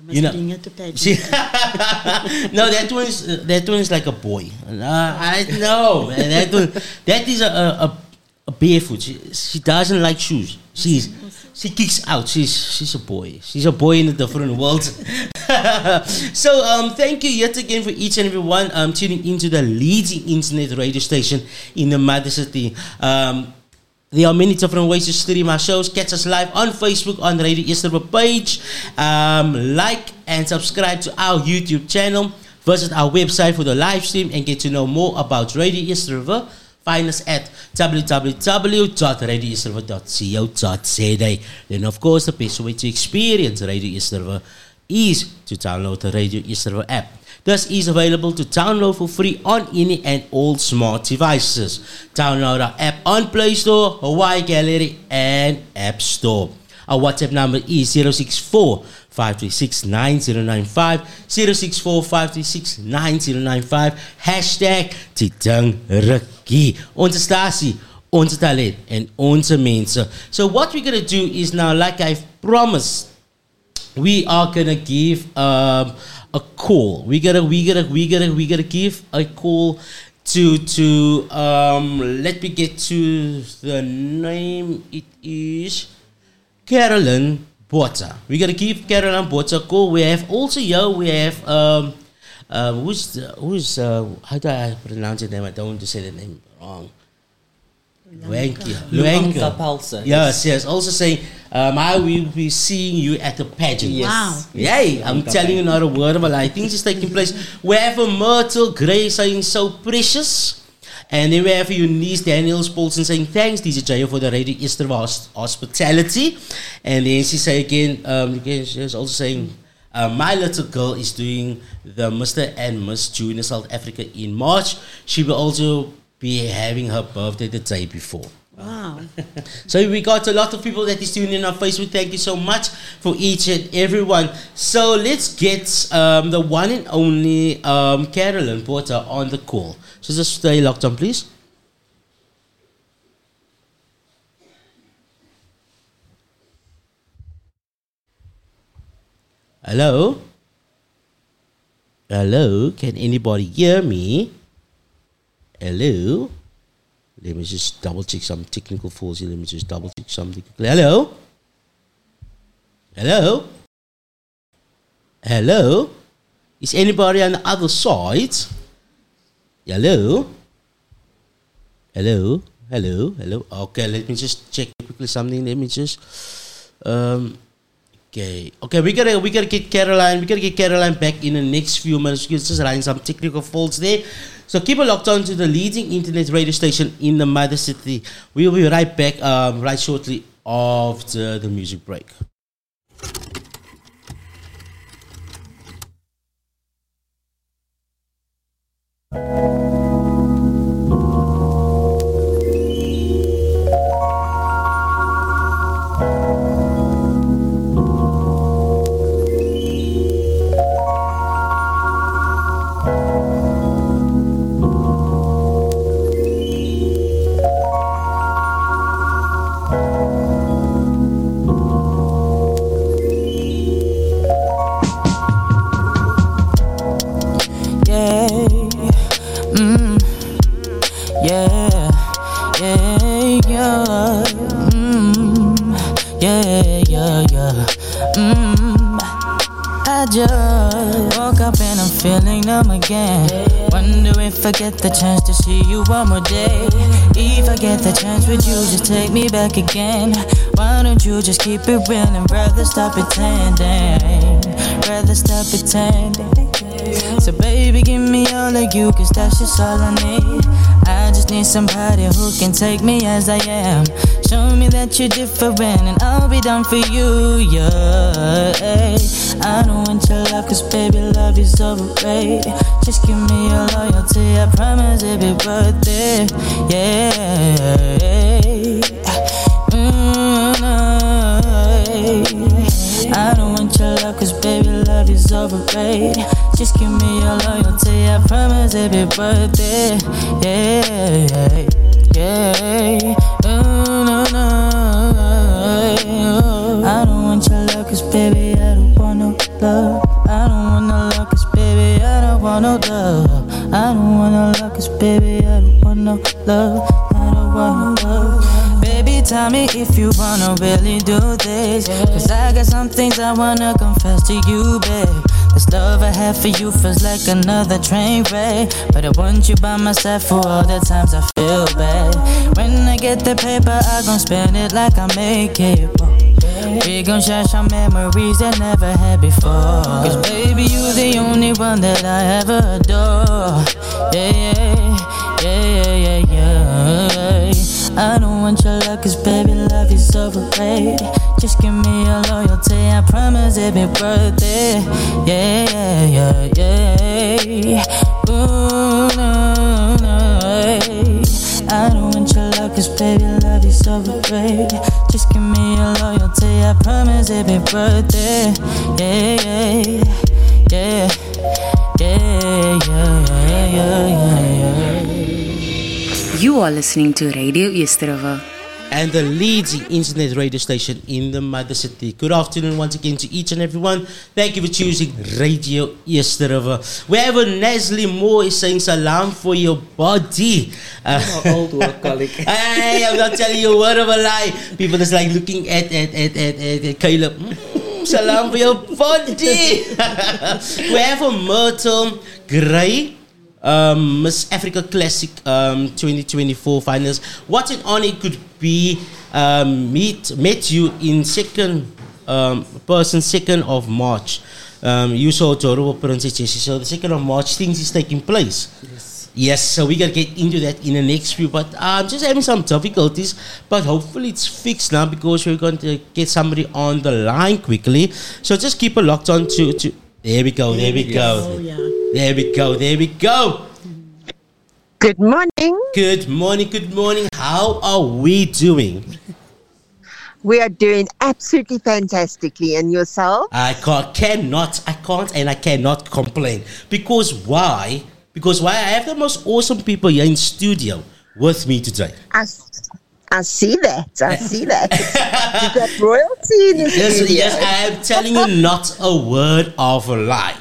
You know, she, no, that one's uh, that one's like a boy. Uh, I know, man, that one, that is a a, a barefoot. She, she doesn't like shoes. She's she kicks out. She's she's a boy. She's a boy in a different world. So um, thank you yet again for each and every one um tuning into the leading internet radio station in the mother city. Um, There are many different ways to stream our shows. Catch us live on Facebook on the Radio Eersterivier page. Um, like and subscribe to our YouTube channel. Visit our website for the live stream and get to know more about Radio Eersterivier. Find us at w w w dot radio eersterivier dot co dot z a. Then, of course, the best way to experience Radio Eersterivier is to download the Radio Eersterivier app. This is available to download for free on any and all smart devices. Download our app on Play Store, Hawaii Gallery, and App Store. Our WhatsApp number is zero six four, five three six, nine zero nine five, zero six four, five three six, nine zero nine five, hashtag Tidang Rikki. Onze stasie, onze talent, and onze mense. So what we're going to do is now, like I've promised, we are going to give um, a call. We gotta, we gotta, we gotta, we gotta give a call to to. Um, let me get to the name. It is Carolyn Porter. We gotta give Carolyn Porter a call. We have also here. We have um, uh, who's the, who's uh, how do I pronounce the name? I don't want to say the name wrong. Luenkia. Luenkia. Luenkia. Yes, yes. Also saying, um, I will be seeing you at the pageant. Yes. Wow. Yay. I'm Luenkia. Telling you not a word of a lie. Things is taking place. Wherever Myrtle, Gray saying so precious. And then wherever your niece, Daniels Paulson saying, thanks, D J Jayo, for the Radio Eersterivier hospitality. And then she say again, um, again, she was also saying, Uh, my little girl is doing the Mister and Miss Junior South Africa in March. She will also be having her birthday the day before. Wow. So we got a lot of people that is tuning in on Facebook. Thank you so much for each and everyone. So let's get um, the one and only um, Carolyn Porter on the call. So just stay locked on, please. Hello? Hello? Can anybody hear me? Hello? Let me just double check some technical flaws here. Let me just double check something. Hello? Hello? Hello? Is anybody on the other side? Hello? Hello? Hello? Hello? Okay, let me just check quickly something. Let me just... Um, Okay, okay, we gotta we gotta get Caroline, we gotta get Caroline back in the next few minutes. We're just running some technical faults there. So keep it locked on to the leading internet radio station in the Mother City. We'll be right back um, right shortly after the music break. Back again. Why don't you just keep it real and rather stop pretending, rather stop pretending. So baby, give me all of you, cause that's just all I need. I just need somebody who can take me as I am. Show me that you're different and I'll be done for you, yeah. Hey, I don't want your love, cause baby, love is overrated. Just give me your loyalty, I promise it'll be worth it, yeah. I don't want your love, cause baby, love is overrated. Just give me your loyalty, I promise it'll be worth it. Yeah, yeah, oh, no, no. I don't want your love, cause baby, I don't want no love. I don't want no love, cause baby, I don't want no love. I don't want no love, cause baby, I don't want no love. I don't want no love. Tell me if you wanna really do this, cause I got some things I wanna confess to you, babe. This love I have for you feels like another train wreck, but I want you by myself for all the times I feel bad. When I get the paper, I gon' spend it like I make it. We gon' share some memories that never had before, cause baby, you the only one that I ever adore. Yeah, yeah, yeah, yeah, yeah, yeah. I don't want your love, cause baby, love is overrated. Just give me your loyalty, I promise it'll be worth it. Yeah, yeah, yeah. Ooh, no, no. I don't want your love, cause baby, love is overrated. Just give me your loyalty, I promise it'll be worth it. Yeah, yeah, yeah, yeah, yeah, yeah, yeah, yeah. You are listening to Radio Eersterivier and the leading internet radio station in the Mother City. Good afternoon once again to each and everyone. Thank you for choosing Radio Eersterivier. Wherever Nasli Moore is saying salam for your body. Uh, I'm an old work colleague. Hey, I'm not telling you a word of a lie. People is like looking at at at at, at, at Caleb. Mm, salam for your body. Wherever Myrtle, Gray. um, Miss Africa Classic um, twenty twenty-four finals. What an honor it could be um, meet met you in second um, person, second of March. Um, you saw Toru Princess Jessie. So the second of March, things is taking place. Yes. Yes, so we're going to get into that in the next few, but I'm uh, just having some difficulties, but hopefully it's fixed now because we're going to get somebody on the line quickly. So just keep it locked on to... to there we go, there we go. Oh, yeah. There we go, there we go. Good morning. Good morning, good morning. How are we doing? We are doing absolutely fantastically. And yourself? I can't, cannot, I can't and I cannot complain. Because why... Because why I have the most awesome people here in studio with me today. I, I see that. I see that. You got royalty in the yes, studio. Yes, I am telling you not a word of a lie.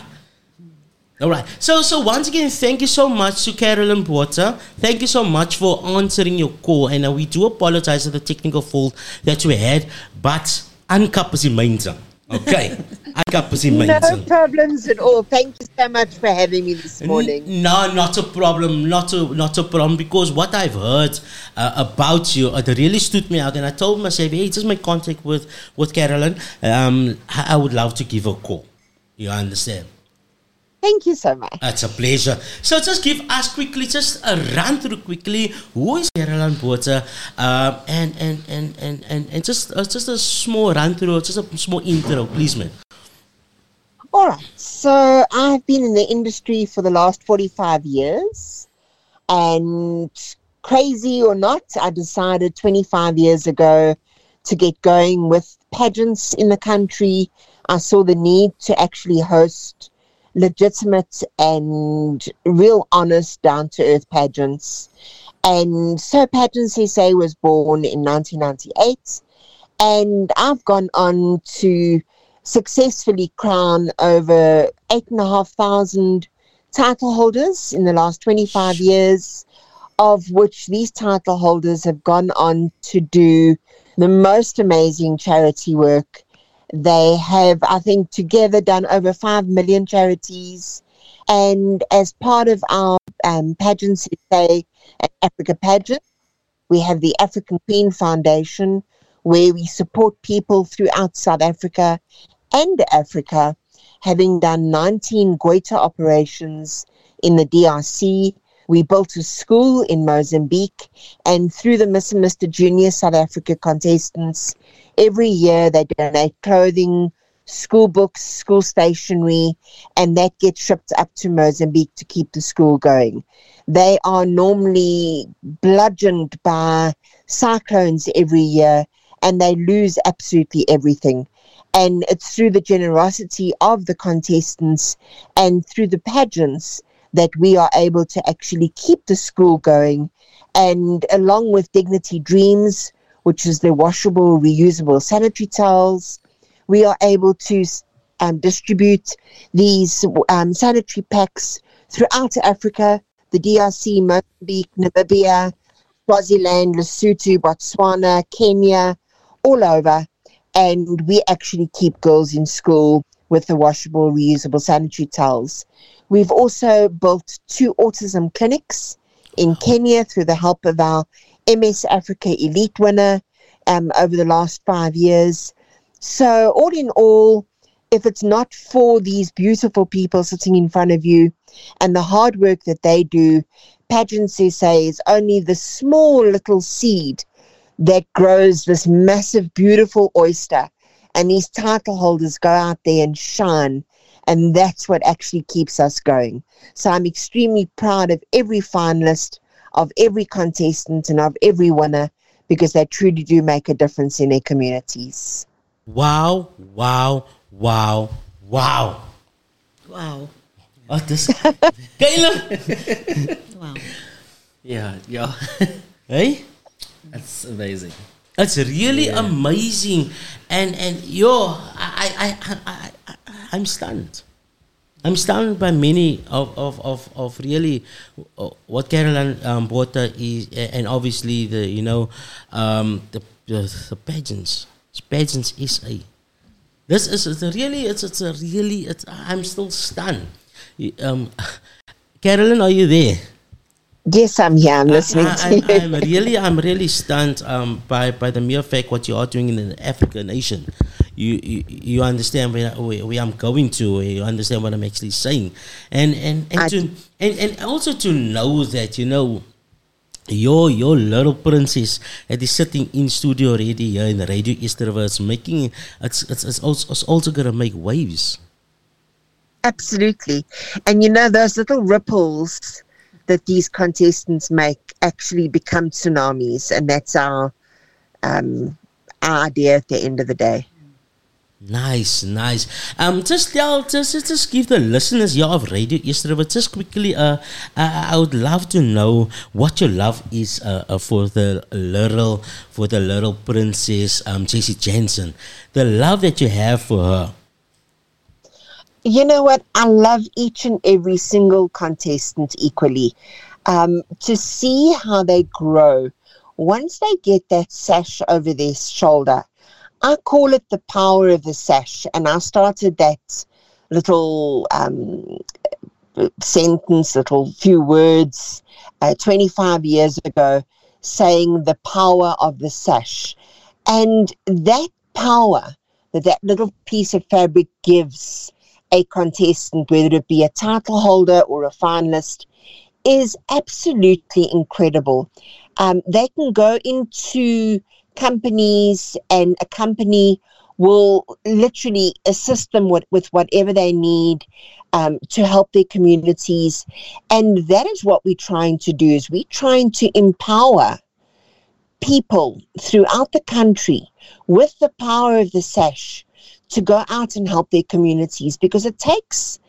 All right. So, so once again, thank you so much to Carolyn Porter. Thank you so much for answering your call. And uh, we do apologize for the technical fault that we had, but unkapusi mainza. Okay. I got no problems at all. Thank you so much for having me this morning. No, not a problem, not a not a problem. Because what I've heard uh, about you, it really stood me out, and I told myself, "Hey, this is my contact with with Carolyn. Um, I would love to give her a call." You understand? Thank you so much. It's a pleasure. So just give us quickly, just a run through quickly. Who is Carolyn Porter? Um, and and and and and and just uh, just a small run through, just a small intro, please, man. All right, so I've been in the industry for the last forty-five years, and crazy or not, I decided twenty-five years ago to get going with pageants in the country. I saw the need to actually host legitimate and real honest down-to-earth pageants. And so Pageants S A was born in nineteen ninety-eight, and I've gone on to successfully crown over eight and a half thousand title holders in the last twenty-five years, of which these title holders have gone on to do the most amazing charity work. They have, I think, together done over five million charities. And as part of our um, Pageants S A and Africa Pageant, we have the African Queen Foundation, where we support people throughout South Africa and Africa, having done nineteen Goita operations in the D R C. We built a school in Mozambique, and through the Miss and Mister Junior South Africa contestants, every year they donate clothing, school books, school stationery, and that gets shipped up to Mozambique to keep the school going. They are normally bludgeoned by cyclones every year, and they lose absolutely everything. And it's through the generosity of the contestants and through the pageants that we are able to actually keep the school going. And along with Dignity Dreams, which is the washable, reusable sanitary towels, we are able to um, distribute these um, sanitary packs throughout Africa, the D R C, Mozambique, Namibia, Swaziland, Lesotho, Botswana, Kenya, all over. And we actually keep girls in school with the washable, reusable sanitary towels. We've also built two autism clinics in Kenya through the help of our M S Africa Elite winner um, over the last five years. So all in all, if it's not for these beautiful people sitting in front of you and the hard work that they do, Pageants S A is only the small little seed that grows this massive, beautiful oyster. And these title holders go out there and shine. And that's what actually keeps us going. So I'm extremely proud of every finalist, of every contestant, and of every winner, because they truly do make a difference in their communities. Wow, wow, wow, wow. Wow. Oh, this Caleb. Wow. Yeah, yeah. Hey? That's amazing. That's really yeah. amazing. And and yo, I I, I I I'm stunned. I'm stunned by many of of, of, of really what Carolyn um, Porter is, and obviously the you know um, the, the the pageants, Pageants S A. This is it's really it's it's a really it's I'm still stunned. Um, Carolyn, are you there? Yes, I'm here. I'm listening I, I, to you. I'm really, I'm really stunned um, by, by the mere fact what you are doing in an African nation. You you, you understand where, where, where I'm going to. You understand what I'm actually saying, and and and, to, and and also to know that you know your your little princess that is sitting in studio already here in the Radio Eersterivier making it's it's it's also, it's also gonna make waves. Absolutely, and you know those little ripples that these contestants make actually become tsunamis, and that's our um, our idea at the end of the day. Nice, nice. Um, just tell, just, just give the listeners here of Radio Eersterivier just quickly. Uh, I, I would love to know what your love is uh, uh, for the little, for the little princess, um, Jessie Jansen. The love that you have for her. You know what? I love each and every single contestant equally. Um, to see how they grow. Once they get that sash over their shoulder, I call it the power of the sash. And I started that little um, sentence, little few words, uh, twenty-five years ago, saying the power of the sash. And that power that that little piece of fabric gives a contestant, whether it be a title holder or a finalist, is absolutely incredible. Um, they can go into companies and a company will literally assist them with, with whatever they need um, to help their communities. And that is what we're trying to do, is we're trying to empower people throughout the country with the power of the sash to go out and help their communities, because it takes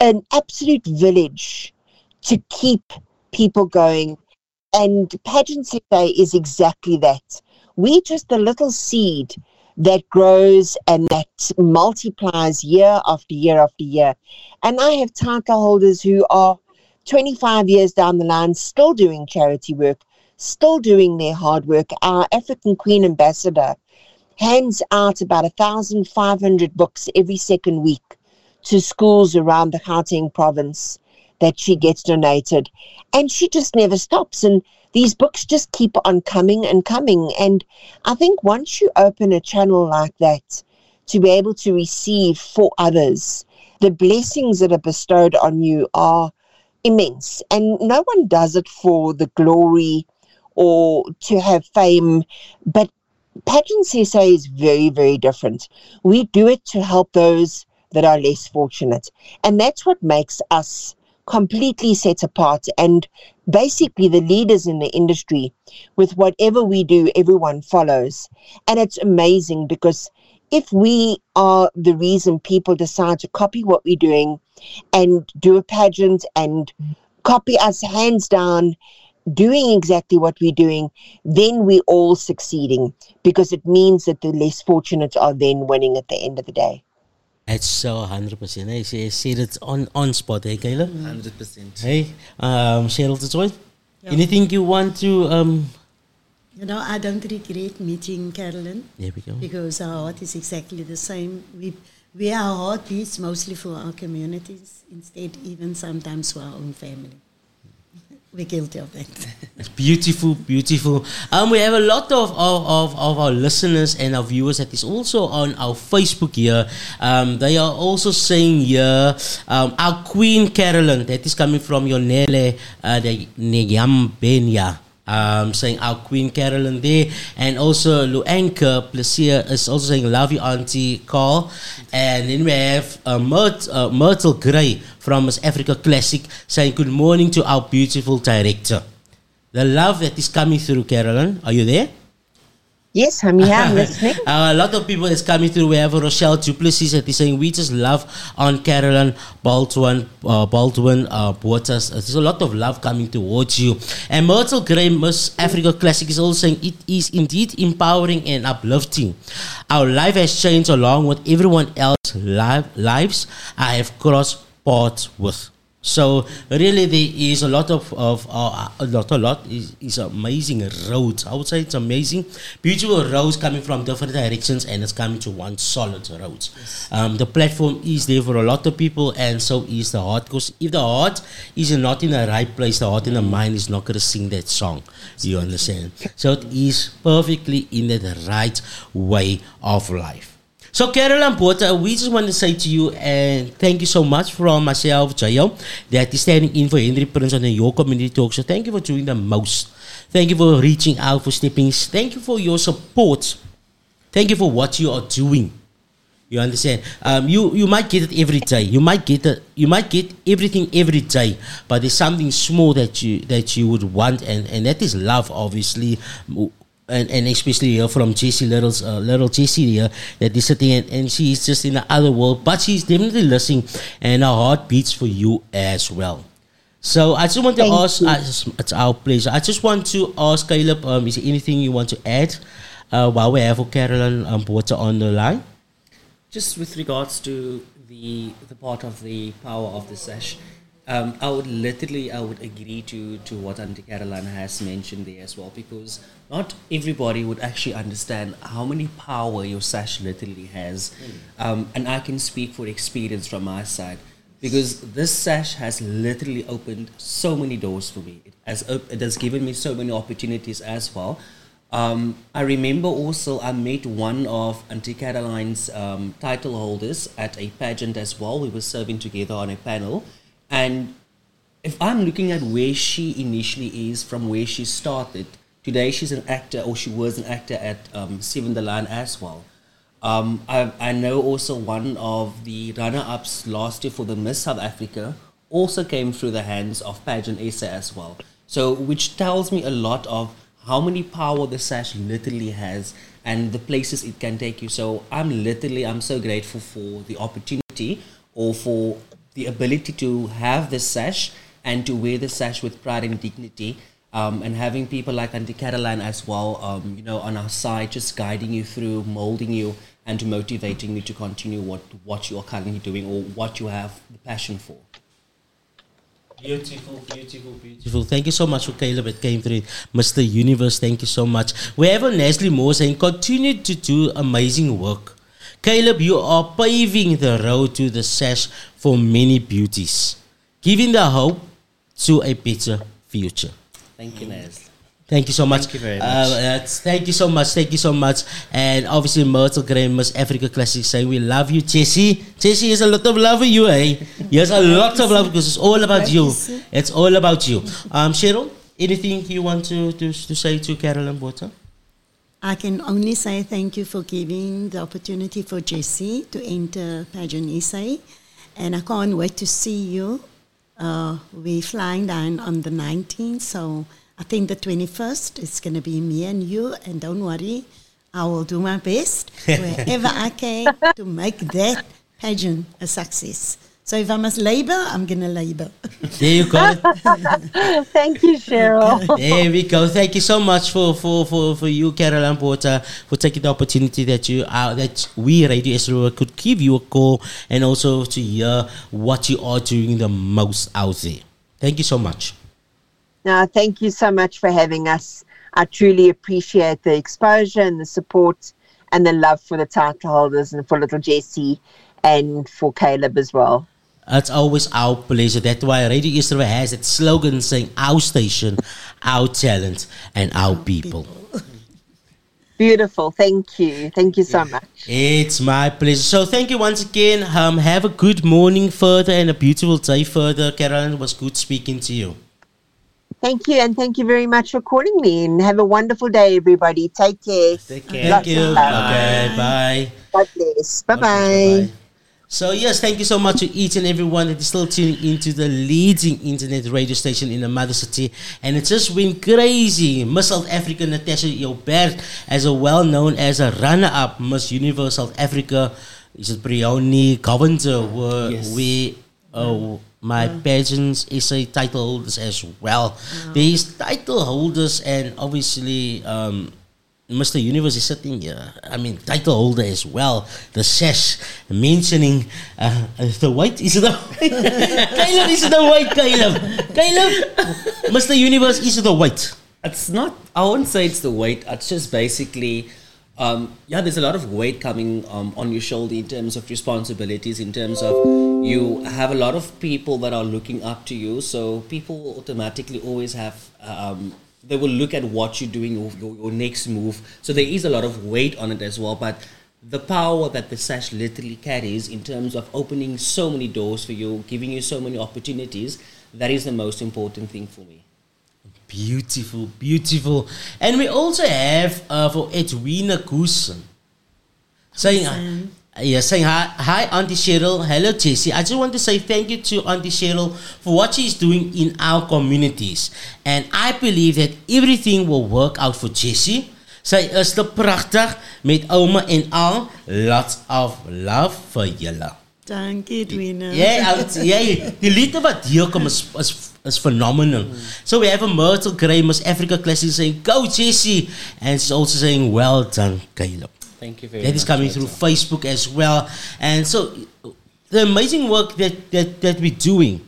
an absolute village to keep people going. And Pageants S A is exactly that. We're just the little seed that grows and that multiplies year after year after year. And I have title holders who are twenty-five years down the line still doing charity work, still doing their hard work. Our African Queen ambassador hands out about fifteen hundred books every second week to schools around the Gauteng province that she gets donated. And she just never stops. And these books just keep on coming and coming. And I think once you open a channel like that, to be able to receive for others, the blessings that are bestowed on you are immense. And no one does it for the glory or to have fame, but Pageants S A is very, very different. We do it to help those that are less fortunate. And that's what makes us completely set apart. And basically the leaders in the industry, with whatever we do, everyone follows. And it's amazing, because if we are the reason people decide to copy what we're doing and do a pageant and copy us hands down, doing exactly what we're doing, then we're all succeeding, because it means that the less fortunate are then winning at the end of the day. That's so one hundred percent. Hey, she said it's on, on spot, eh, Caleb? one hundred percent. Hey, um, Cheryl Du Toit, yeah. Anything you want to... Um you know, I don't regret meeting Carolyn. There we go. Because our heart is exactly the same. We, we our heart beats mostly for our communities, instead even sometimes for our own family. We're guilty of that. It's beautiful, beautiful. Um, we have a lot of, of, of, of our listeners and our viewers that is also on our Facebook here. Um, they are also saying here, um, our Queen Carolyn, that is coming from Yonele uh, de Nyambenya. Um, saying our Queen Carolyn there, and also Luanka Plessia is also saying love you, Auntie Carl. And then we have uh, Myrt- uh, Myrtle Gray from Miss Africa Classic saying good morning to our beautiful director. The love that is coming through, Carolyn, are you there? Yes, I'm here, I'm listening. uh, a lot of people is coming through. We have Rochelle Duplessis that is saying, we just love on Carolyn Baldwin, uh, Baldwin uh, Waters. There's a lot of love coming towards you. And Myrtle Gray, Miss Africa Classic, is also saying, it is indeed empowering and uplifting. Our life has changed along with everyone else's life, lives I have crossed paths with. So really, there is a lot of of uh, a lot, a lot is, is amazing roads. I would say it's amazing, beautiful roads coming from different directions, and it's coming to one solid road. Yes. Um, the platform is there for a lot of people, and so is the heart. Because if the heart is not in the right place, the heart and the mind is not going to sing that song. You understand? So it is perfectly in the right way of life. So, Carolyn Porter, we just want to say to you, and thank you so much from myself, Jayo, that is standing in for Henry Prince on the Your Community Talk. So, thank you for doing the most. Thank you for reaching out, for stepping. Thank you for your support. Thank you for what you are doing. You understand? Um, you, you might get it every day. You might get it, you might get everything every day, but there's something small that you that you would want, and, and that is love, obviously. And, and especially uh, from Jessie, little, uh, little Jessie here, that is sitting and, and she is just in the other world, but she's definitely listening, and her heart beats for you as well. So I just want to Thank ask, I just, it's our pleasure. I just want to ask Caleb, um, is there anything you want to add uh, while we have Carolyn um, Porter on the line? Just with regards to the the part of the power of the sesh, um, I would literally, I would agree to, to what Auntie Carolyn has mentioned there as well, because not everybody would actually understand how many power your sash literally has. Mm. Um, and I can speak for experience from my side, because this sash has literally opened so many doors for me. It has, op- it has given me so many opportunities as well. Um, I remember also I met one of Auntie Caroline's um, title holders at a pageant as well. We were serving together on a panel. And if I'm looking at where she initially is from where she started, today, she's an actor, or she was an actor at um, Seven the Lion as well. Um, I, I know also one of the runner-ups last year for the Miss South Africa also came through the hands of Pageant S A as well. So, which tells me a lot of how many power the sash literally has and the places it can take you. So, I'm literally, I'm so grateful for the opportunity or for the ability to have the sash and to wear the sash with pride and dignity. Um, and having people like Auntie Caroline as well, um, you know, on our side, just guiding you through, molding you, and motivating you to continue what, what you are currently doing or what you have the passion for. Beautiful, beautiful, beautiful. Thank you so much for Caleb that came through. Mister Universe, thank you so much. We have Nestle Moore saying, continue to do amazing work. Caleb, you are paving the road to the sash for many beauties, giving the hope to a better future. Thank you, Naz. Thank you so much. Thank you very much. Uh, that's, thank you so much. Thank you so much. And obviously, Myrtle Gray, Miss Africa Classic, saying we love you, Jessie. Jessie, here's a lot of love for you, eh? Here's a lot of love because it's all about you. It's all about you. Um, Cheryl, anything you want to, to, to say to Carolyn Porter? I can only say thank you for giving the opportunity for Jessie to enter Pageant S A. And I can't wait to see you. Uh, we're flying down on the nineteenth, so I think the twenty-first it's going to be me and you, and don't worry, I will do my best wherever I can to make that pageant a success. So if I must label, I'm going to label. There you go. Thank you, Cheryl. There we go. Thank you so much for, for, for, for you, Carolyn Porter, for taking the opportunity that you are, that we, Radio Eersterivier, could give you a call and also to hear what you are doing the most out there. Thank you so much. No, thank you so much for having us. I truly appreciate the exposure and the support and the love for the title holders and for little Jessie and for Caleb as well. It's always our pleasure. That's why Radio Eersterivier has its slogan saying, our station, our talent, and our, our people. people. Beautiful. Thank you. Thank you so much. It's my pleasure. So thank you once again. Um, have a good morning further and a beautiful day further. Carolyn, it was good speaking to you. Thank you, and thank you very much for calling me. And have a wonderful day, everybody. Take care. Take care. Thank you. Bye. Bye. God bless. Bye-bye. Bye-bye. So, yes, thank you so much to each and everyone that is still tuning into the leading internet radio station in the mother city. And it just went crazy. Miss South Africa, Natasha Joubert, as a well-known as a runner-up Miss Universe South Africa, is it Brioni Govender, were yes. we... Uh, my yeah. Pageants S A title holders as well. Wow. There is title holders and obviously um, Mister Universe is sitting here. I mean, title holder as well. The sash mentioning uh, the white is the white. Caleb is the white. Caleb, Caleb. Mister Universe is the white. It's not. I wouldn't say it's the weight. It's just basically, um, yeah. There's a lot of weight coming um, on your shoulder in terms of responsibilities. In terms of you have a lot of people that are looking up to you. So people automatically always have. Um, They will look at what you're doing, your, your, your next move. So there is a lot of weight on it as well. But the power that the sash literally carries in terms of opening so many doors for you, giving you so many opportunities, that is the most important thing for me. Beautiful, beautiful. And we also have uh, for Edwina Goosen saying, uh, yeah, saying hi, hi, Auntie Cheryl. Hello, Jessie. I just want to say thank you to Auntie Cheryl for what she's doing in our communities. And I believe that everything will work out for Jessie. Sy is te pragtig met ouma en al. Lots of love for julle. Dankie, Edwina. Yeah, yeah. The lied wat hier kom is, is It's phenomenal. Mm. So we have a Myrtle Gray, Miss Africa Classic, saying, go Jessie! And she's also saying, well done, Caleb. Thank you very that much. That is coming through done. Facebook as well. And so the amazing work that, that, that we're doing,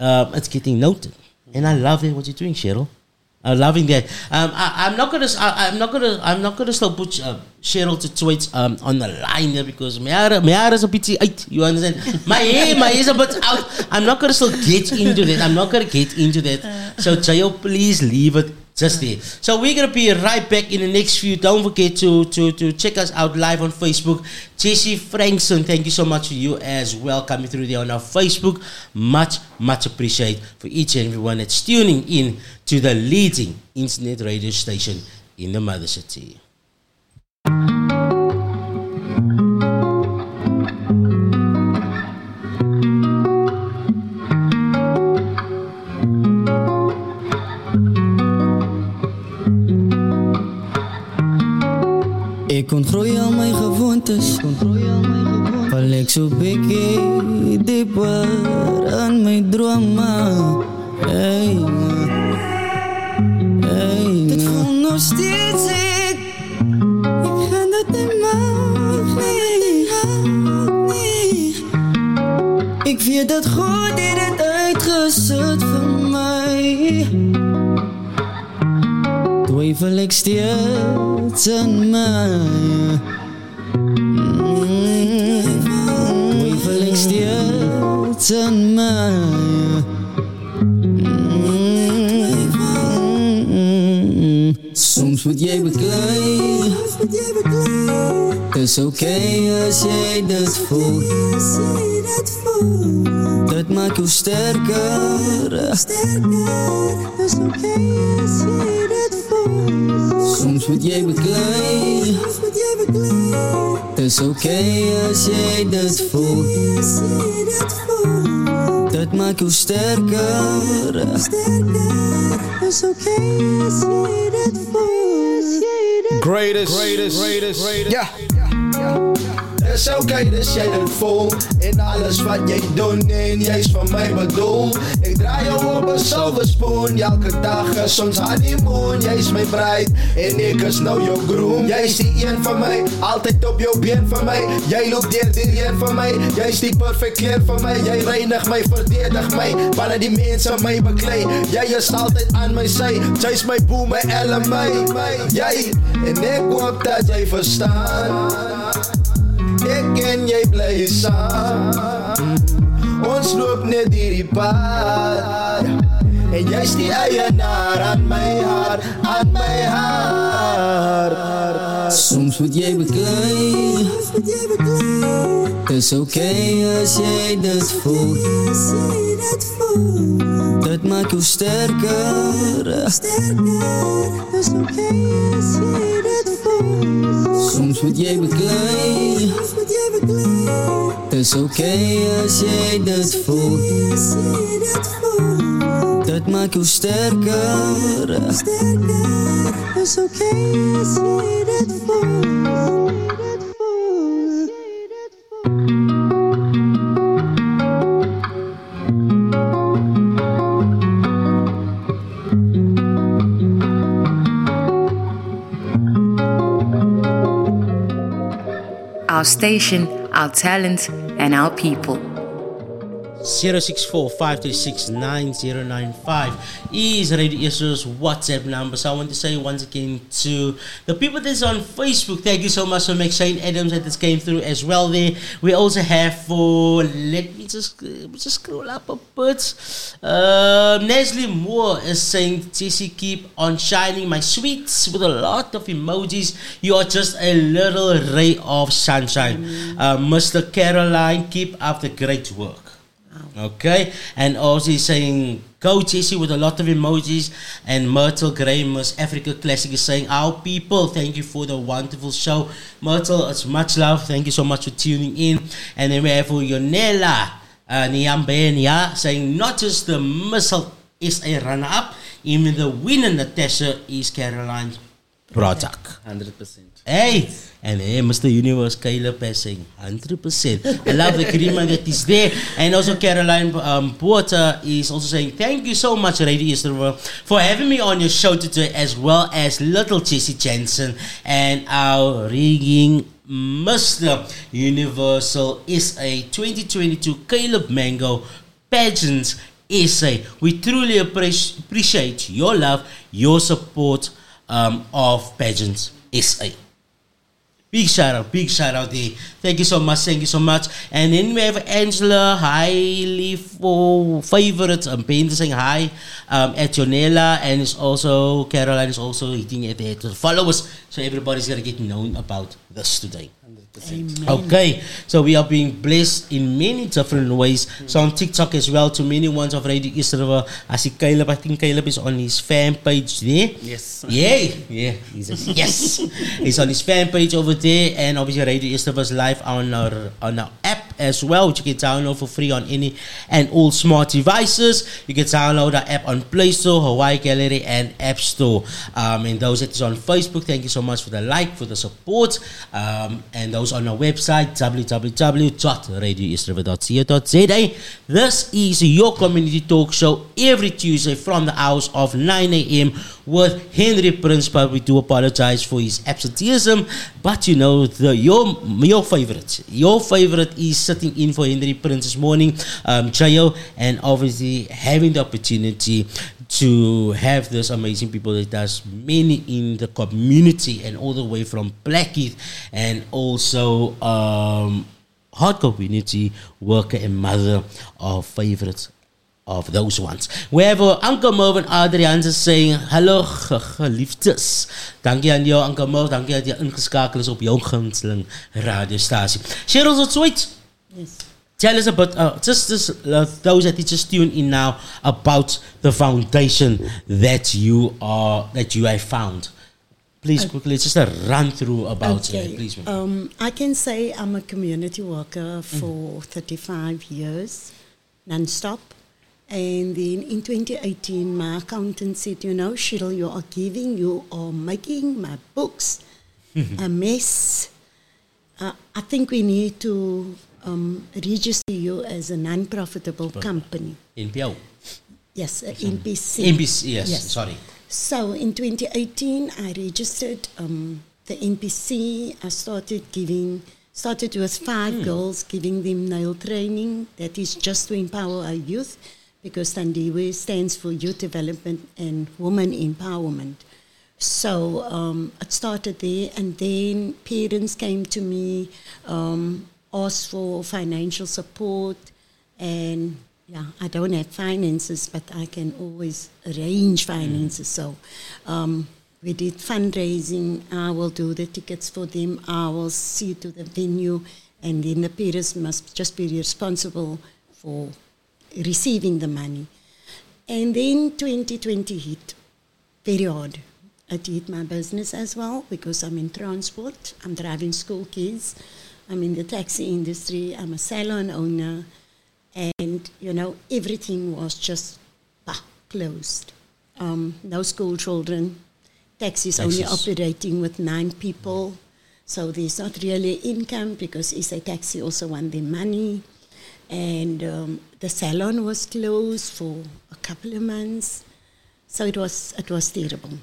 um, it's getting noted. And I love that what you're doing, Cheryl. I'm loving that. Um, I, I'm not gonna. I, I'm not gonna. I'm not gonna still put uh, Cheryl Du Toit um, on the line there because my hair is a bit out. You understand? My hair, my hair is a bit out. I'm not gonna still get into that. I'm not gonna get into that. So Jayo, please leave it just there. So we're gonna be right back in the next few. Don't forget to to to check us out live on Facebook. Jessie Frankson, thank you so much to you as well coming through there on our Facebook. Much much appreciate for each and everyone that's tuning in to the leading internet radio station in the mother city. Ek kontroleer al my gewoontes, val ek so bietjie dieper in my drome. Hey man, hey, dit voel nog steeds ek. Ek kan dit nie maak nie. Ek weet dat God het dit uitgesit vir my. Twyfel ek steeds in my. Twyfel ek steeds in my. Soms moet jy beklei. Dis okay as jy dit voel. Dit maak jou sterker. Dis okay as jy dit voel. Soms moet jy beklei. Dis okay as jy dit voel. Dit maak jou sterker. Dis okay as jy dit voel. Greatest, greatest, greatest, greatest. Yeah. Dis okay, dis jy dit voel. En alles wat jy doen en jy's van my bedoel. Ek draai jou op 'n silverspoon. Elke dag is ons honeymoon. Jy's my bruid en ek is nou jou groom. Jy's die een van my, altyd op jou been van my. Jy loop deur die reën van my. Jy's die perfect kleur van my. Jy reinig my, verdedig my, wanneer die mense my beklei. Jy is altyd aan my sy. Jy's my boo, my element, my, my. Jy en ek hoop dat jy verstaan. Ek en jy bly saam. Ons loop net hierdie pad. En jy's die eienaar aan my hart, aan my hart. Soms moet jy beklei. Dis okay as jy dit voel. Dit maak jou sterker. Dis okay as jy dit voel. Soms moet jy beklei. Dis okay as jy dit voel. Dit maak jou sterker. Dis okay as jy dit voel. our station, our talent, and our people. zero six four, five three six, nine zero nine five is Radio Eersterivier WhatsApp number. So I want to say once again to the people that's on Facebook, thank you so much for making Shane Adams that this came through as well there. We also have for, let me just, just scroll up a bit. Uh, Nesli Moore is saying, Jessie, keep on shining my sweets with a lot of emojis. You are just a little ray of sunshine. Mm. Uh, Mister Caroline, keep up the great work. Okay, and also saying, go Jessie with a lot of emojis. And Myrtle Gray, Miss Africa Classic, is saying, our people, thank you for the wonderful show. Myrtle, it's much love. Thank you so much for tuning in. And then we have Yonela uh, Nyambenia saying, not just the missile is a runner-up, even the winner, Natasha, is Caroline Bratak. one hundred percent. Hey, and hey, Mister Universe Caleb passing one hundred percent. I love the agreement that is there. And also Carolyn um, Porter is also saying, thank you so much, Radio Eersterivier, for having me on your show today, as well as little Jessie Jansen and our rigging Mister Universal S A twenty twenty-two Caleb Mango Pageants S A. We truly appreciate your love, your support um, of Pageants S A. Big shout out, big shout out there. Thank you so much, thank you so much. And then we have Angela, highly for favorite, um, Painter saying hi, um, at Jonella, and it's also, Caroline is also hitting at the followers. So everybody's going to get known about this today. Amen. Okay, so we are being blessed in many different ways. Mm. So on TikTok as well, to many ones of Radio Eersterivier. I see Caleb, I think Caleb is on his fan page there. Yes. Yeah, yeah. He's a, yes. He's on his fan page over there, and obviously Radio Eersterivier is live on our, on our app as well, which you can download for free on any and all smart devices. You can download our app on Play Store, Hawaii Gallery, and App Store. Um, and those that is on Facebook, thank you so much for the like, for the support, um, and those on our website w w w dot radio eersterivier dot co dot z a. This is your community talk show every Tuesday from the hours of nine a.m. with Henry Prince. But we do apologize for his absenteeism, but you know, the, your your favorite your favorite is sitting in for Henry Prince this morning, um, Jayo, and obviously having the opportunity to have this amazing people that does many in the community and all the way from Blackheath and also um, hard community worker and mother of favorites of those ones. We have uh, Uncle Merv and Adrian saying, hallo geliefdes. Dankie aan jou Uncle Merv, dankie dat jy ingeskakel is op jou gunsteling radiostasie. Cheryl Du Toit. Yes. Tell us about, uh, just, just uh, those that just tune in now, about the foundation that you are, that you have found. Please, okay. Quickly, just a run through about okay. it. Please. Um, I can say I'm a community worker for mm. thirty-five years, non-stop. And then in twenty eighteen, my accountant said, you know, Cheryl, you are giving, you are making my books mm-hmm. a mess. Uh, I think we need to... Um, register you as a non-profitable but company. N P O? Yes, uh, N P C. N P C, yes, yes, sorry. So in twenty eighteen, I registered um, the N P C. I started giving, started with five mm. girls, giving them nail training. That is just to empower our youth, because Sandiwe stands for Youth Development and Women Empowerment. So um, it started there, and then parents came to me, um, asked for financial support, and yeah, I don't have finances, but I can always arrange finances. Mm. So um, we did fundraising. I will do the tickets for them. I will see to the venue, and then the parents must just be responsible for receiving the money. And then twenty twenty hit very hard. It hit my business as well, because I'm in transport. I'm driving school kids. I'm in the taxi industry, I'm a salon owner, and, you know, everything was just bah, closed. Um, no school children, taxis, taxis only operating with nine people, so there's not really income because S A Taxi also want their money. And um, the salon was closed for a couple of months, so it was it was terrible.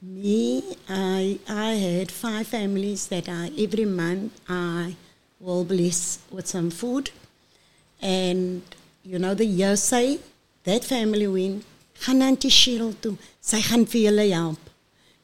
Me, I I had five families that I, every month I will bless with some food. And, you know, the year say, that family went, gaan Auntie Cheryl toe, sy gaan vir julle help.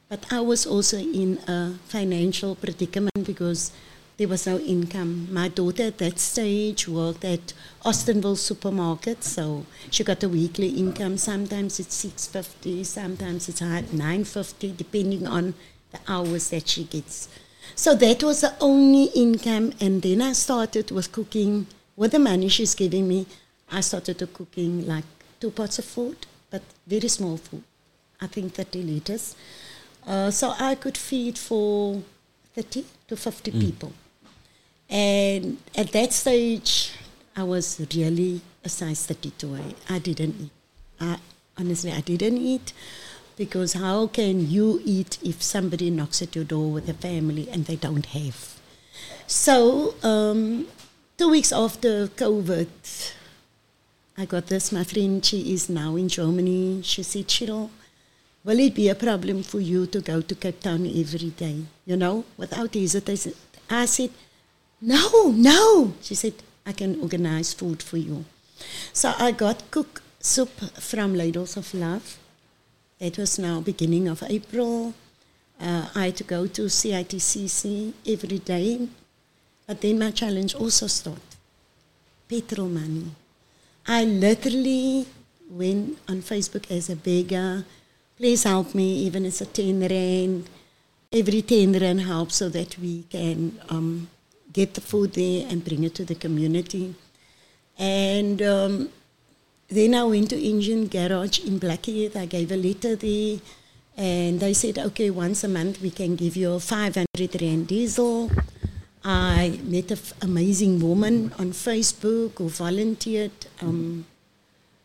But I was also in a financial predicament because there was no income. My daughter at that stage worked at Austinville Supermarket, so she got a weekly income. Sometimes it's six fifty, sometimes it's nine fifty, depending on the hours that she gets. So that was the only income, and then I started with cooking. With the money she's giving me, I started to cooking like two pots of food, but very small food, I think thirty litres. Uh, so I could feed for thirty to fifty mm. people. And at that stage, I was really a size thirty-two. I didn't eat. I, honestly, I didn't eat. Because how can you eat if somebody knocks at your door with a family and they don't have? So, um, two weeks after COVID, I got this. My friend, she is now in Germany. She said, Cheryl, will it be a problem for you to go to Cape Town every day? You know, without hesitation. I said, no, no. She said, I can organize food for you. So I got cook soup from Ladles of Love. That was now beginning of April. Uh, I had to go to C I T C C every day. But then my challenge also started. Petrol money. I literally went on Facebook as a beggar. Please help me, even as a ten rand. Every ten rand helps so that we can um, get the food there and bring it to the community. And um, then I went to Indian Garage in Blackheath. I gave a letter there. And they said, okay, once a month we can give you five hundred rand diesel. I met an f- amazing woman on Facebook who volunteered um,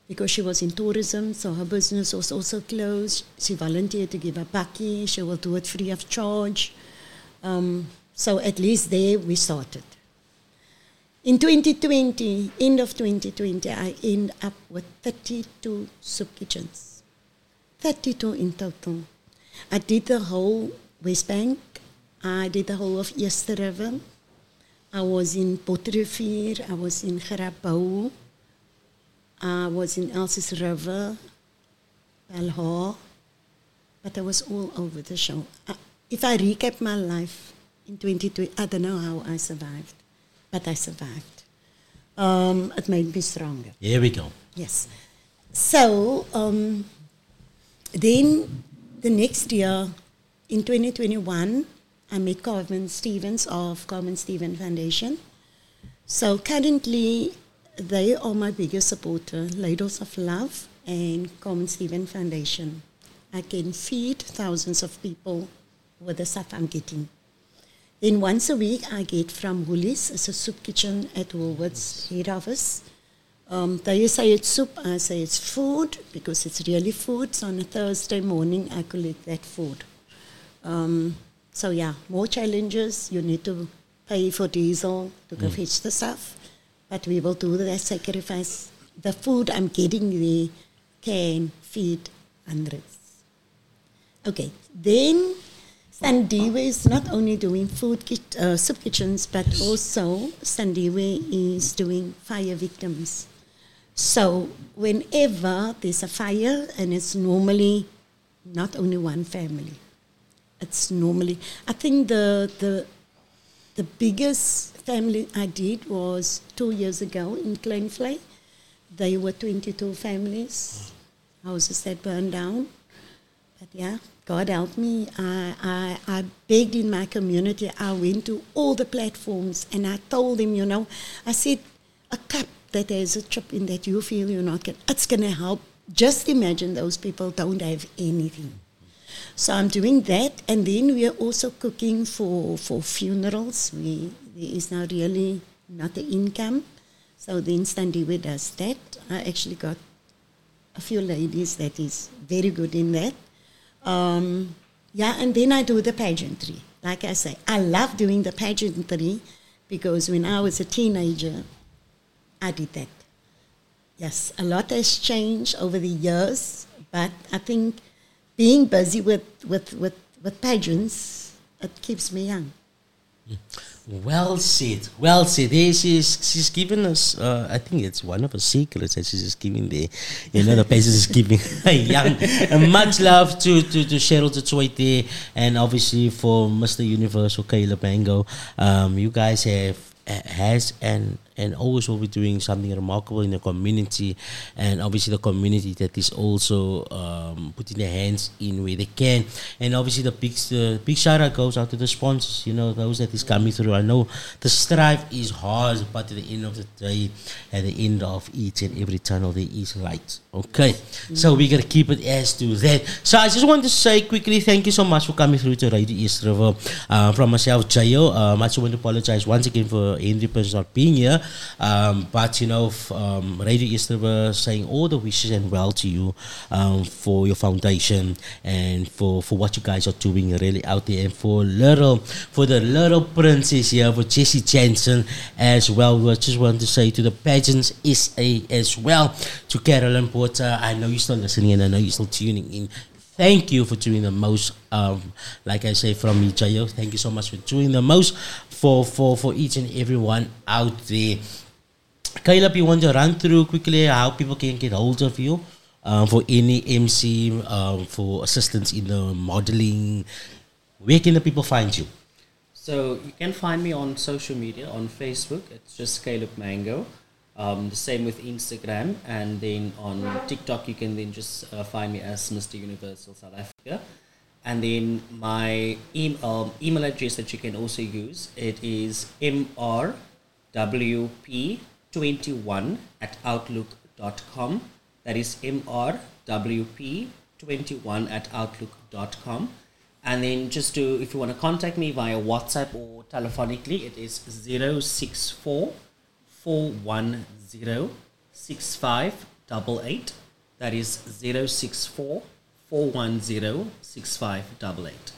because she was in tourism, so her business was also closed. She volunteered to give a pakkie. She will do it free of charge. Um, so at least there we started. In twenty twenty, end of twenty twenty, I end up with thirty-two soup kitchens. thirty-two in total. I did the whole West Bank. I did the whole of Eersterivier. I was in Potrivier, I was in Gerabou, I was in Elsies River, Belhar, but I was all over the show. I, if I recap my life in twenty twenty, I don't know how I survived, but I survived. Um, it made me stronger. Here we go. Yes. So, um, then the next year, in twenty twenty-one, I met Carmen Stevens of Carmen Stevens Foundation. So currently, they are my biggest supporter, Ladles of Love and Carmen Stevens Foundation. I can feed thousands of people with the stuff I'm getting. Then once a week, I get from Woolies. It's a soup kitchen at Woolworths head office. Um, they say it's soup, I say it's food, because it's really food. So on a Thursday morning, I collect that food. Um, So yeah, more challenges. You need to pay for diesel to go mm. fetch the stuff. But we will do that sacrifice. The food I'm getting there can feed hundreds. Okay, then Sandiwe is not only doing food kit- uh, soup kitchens, but also Sandiwe is doing fire victims. So whenever there's a fire, and it's normally not only one family, it's normally, I think the, the the biggest family I did was two years ago in Clainflay. There were twenty-two families, houses that burned down. But yeah, God help me. I, I, I begged in my community. I went to all the platforms and I told them, you know, I said, a cup that has a chip in that you feel you're not going to, it's going to help. Just imagine those people don't have anything. So I'm doing that, and then we are also cooking for, for funerals. We, there is now really not the income, so then Sandiwe does that. I actually got a few ladies that is very good in that. Um, yeah, and then I do the pageantry. Like I say, I love doing the pageantry because when I was a teenager, I did that. Yes, a lot has changed over the years, but I think being busy with, with, with, with pageants, it keeps me young. Mm. Well said. Well said. There she is, she's given us, uh, I think it's one of her secrets that she's just giving there. You know, the person is giving her young. And much love to, to, to Cheryl Du Toit there, and obviously for Mister Universe, for Caleb Mango. Um, you guys have, has and and always will be doing something remarkable in the community, and obviously the community that is also um, putting their hands in where they can. And obviously the big, uh, big shout out goes out to the sponsors, you know, those that is coming through. I know the strive is hard, but at the end of the day, at the end of each and every tunnel there is light. Okay, mm-hmm. So we're going to keep it as to that. So I just want to say quickly, thank you so much for coming through to Radio Eersterivier. Uh, from myself, Jayo, um, I just want to apologize once again for Henry Prince not being here. Um, but you know, f- um, Radio Eersterivier saying all the wishes and well to you, um, for your foundation and for, for what you guys are doing really out there, and for little for the little princess here, for Jessie Jansen as well. We just want to say to the Pageants S A as well, to Carolyn Porter. I know you're still listening and I know you're still tuning in. Thank you for doing the most. Um, like I say, from me, Jayo, thank you so much for doing the most for, for, for each and everyone out there. Caleb, you want to run through quickly how people can get hold of you, um, for any M C, um, for assistance in the modeling? Where can the people find you? So you can find me on social media, on Facebook. It's just Caleb Mango. Um, the same with Instagram, and then on TikTok you can then just uh, find me as Mister Universal South Africa. And then my e- um, email address that you can also use, it is m r w p two one at outlook dot com. That is m r w p two one at outlook dot com. And then just to, if you want to contact me via WhatsApp or telephonically, it is zero six four, four one zero, six five eight eight. That is zero six four, four one zero, six five eight eight.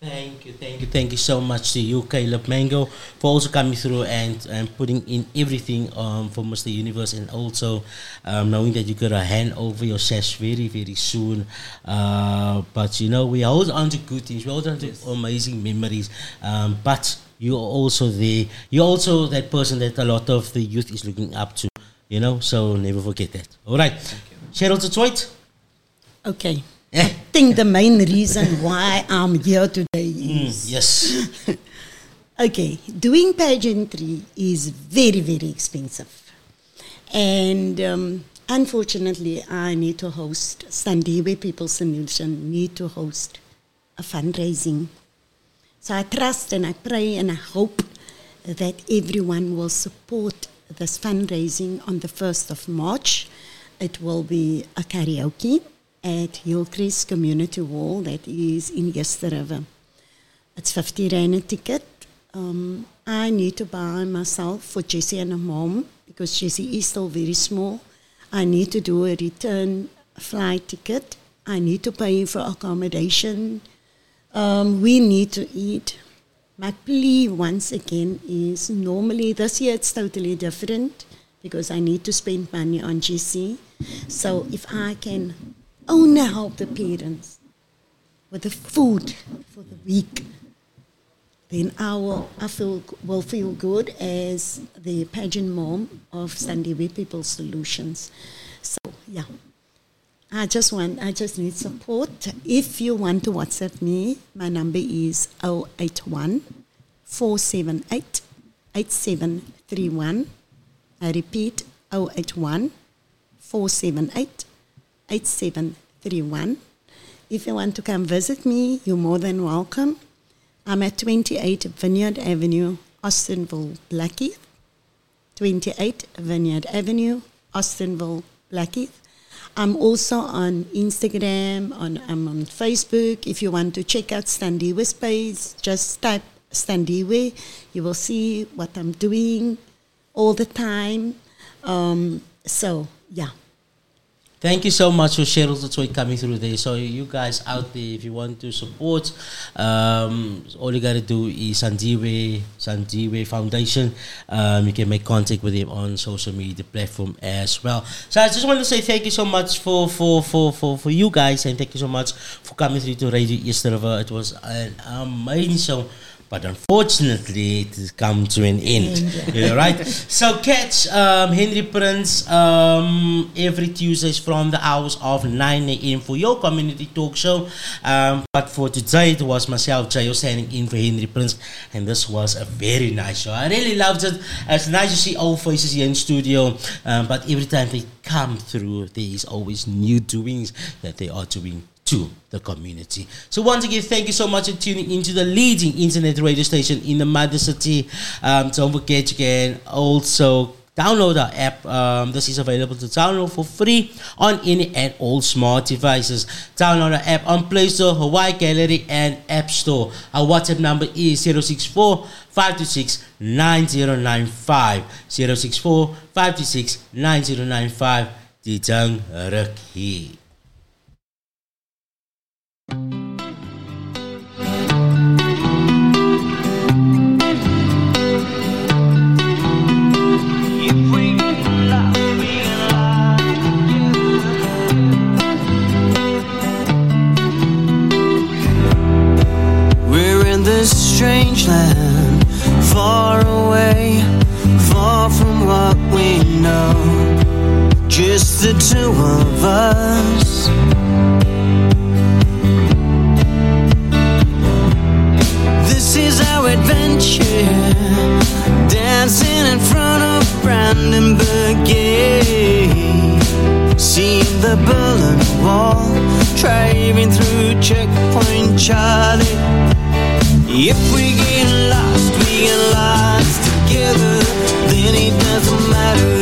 Thank you, thank you, thank you so much to you, Caleb Mango, for also coming through and, and putting in everything um, for Mister Universe, and also um, knowing that you got a hand over your sash very, very soon. Uh, but, you know, we hold on to good things. We hold on to yes. amazing memories. Um, but you are also there. You're also that person that a lot of the youth is looking up to, you know, so never forget that. All right. Cheryl Du Toit. Okay. I think the main reason why I'm here today is... Mm, yes. Okay, doing pageantry is very, very expensive. And um, unfortunately, I need to host, Sandiwe People Solutions need to host a fundraising. So I trust and I pray and I hope that everyone will support this fundraising on the first of March. It will be a karaoke at Hillcrest Community Hall, that is in Eersterivier. It's fifty rand a ticket. Um, I need to buy myself for Jessie and her mom, because Jessie is still very small. I need to do a return flight ticket. I need to pay for accommodation. Um, we need to eat. My plea once again is, normally this year it's totally different because I need to spend money on Jessie. So if I can only help the parents with the food for the week, then I will, I feel, will feel good as the pageant mom of Sandiwe People Solutions. So, yeah. I just want, I just need support. If you want to WhatsApp me, my number is zero eight one, four seven eight, eight seven three one. I repeat, zero eight one, four seven eight, eight seven three one. If you want to come visit me, you're more than welcome. I'm at twenty-eight Vineyard Avenue, Austinville, Blackheath. twenty-eight Vineyard Avenue, Austinville, Blackheath. I'm also on Instagram, on I'm on Facebook. If you want to check out Sandiwe's page, just type Sandiwe. You will see what I'm doing all the time. Um, so, yeah. Thank you so much for Cheryl Du Toit coming through there. So you guys out there, if you want to support, um, all you got to do is Sandiwe, Sandiwe Foundation. Um, you can make contact with them on social media platform as well. So I just want to say thank you so much for for, for, for, for you guys, and thank you so much for coming through to Radio Eersterivier. It was an amazing show. but unfortunately it has come to an end. end yeah. Yeah, right? So catch um, Henry Prince um, every Tuesdays from the hours of nine a.m. for your community talk show. Um, but for today, it was myself, Jayo, standing in for Henry Prince, and this was a very nice show. I really loved it. It's nice to see old faces here in studio, um, but every time they come through, there is always new doings that they are doing to the community. So once again, thank you so much for tuning into the leading internet radio station in the mother city. Um, don't forget, you can also download our app. Um, this is available to download for free on any and all smart devices. Download our app on Play Store, Hawaii Gallery, and App Store. Our WhatsApp number is zero six four, five two six, nine zero nine five. zero six four, five two six, nine zero nine five. Ditang Rekhi. Strange land, far away, far from what we know. Just the two of us. This is our adventure, dancing in front of Brandenburg Gate. Seeing the Berlin Wall, driving through Checkpoint Charlie. If we get lost, we get lost together. Then it doesn't matter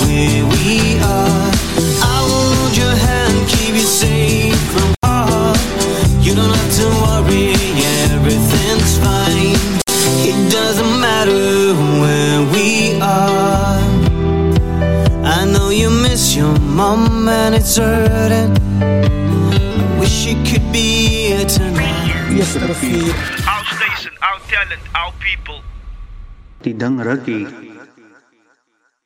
where we are. I'll hold your hand, keep you safe from harm. You don't have to worry, everything's fine. It doesn't matter where we are. I know you miss your mom and it's hurting. I wish you could be here tonight. Yes, it'll be. Our station, our talent, our people. Tidang Raki.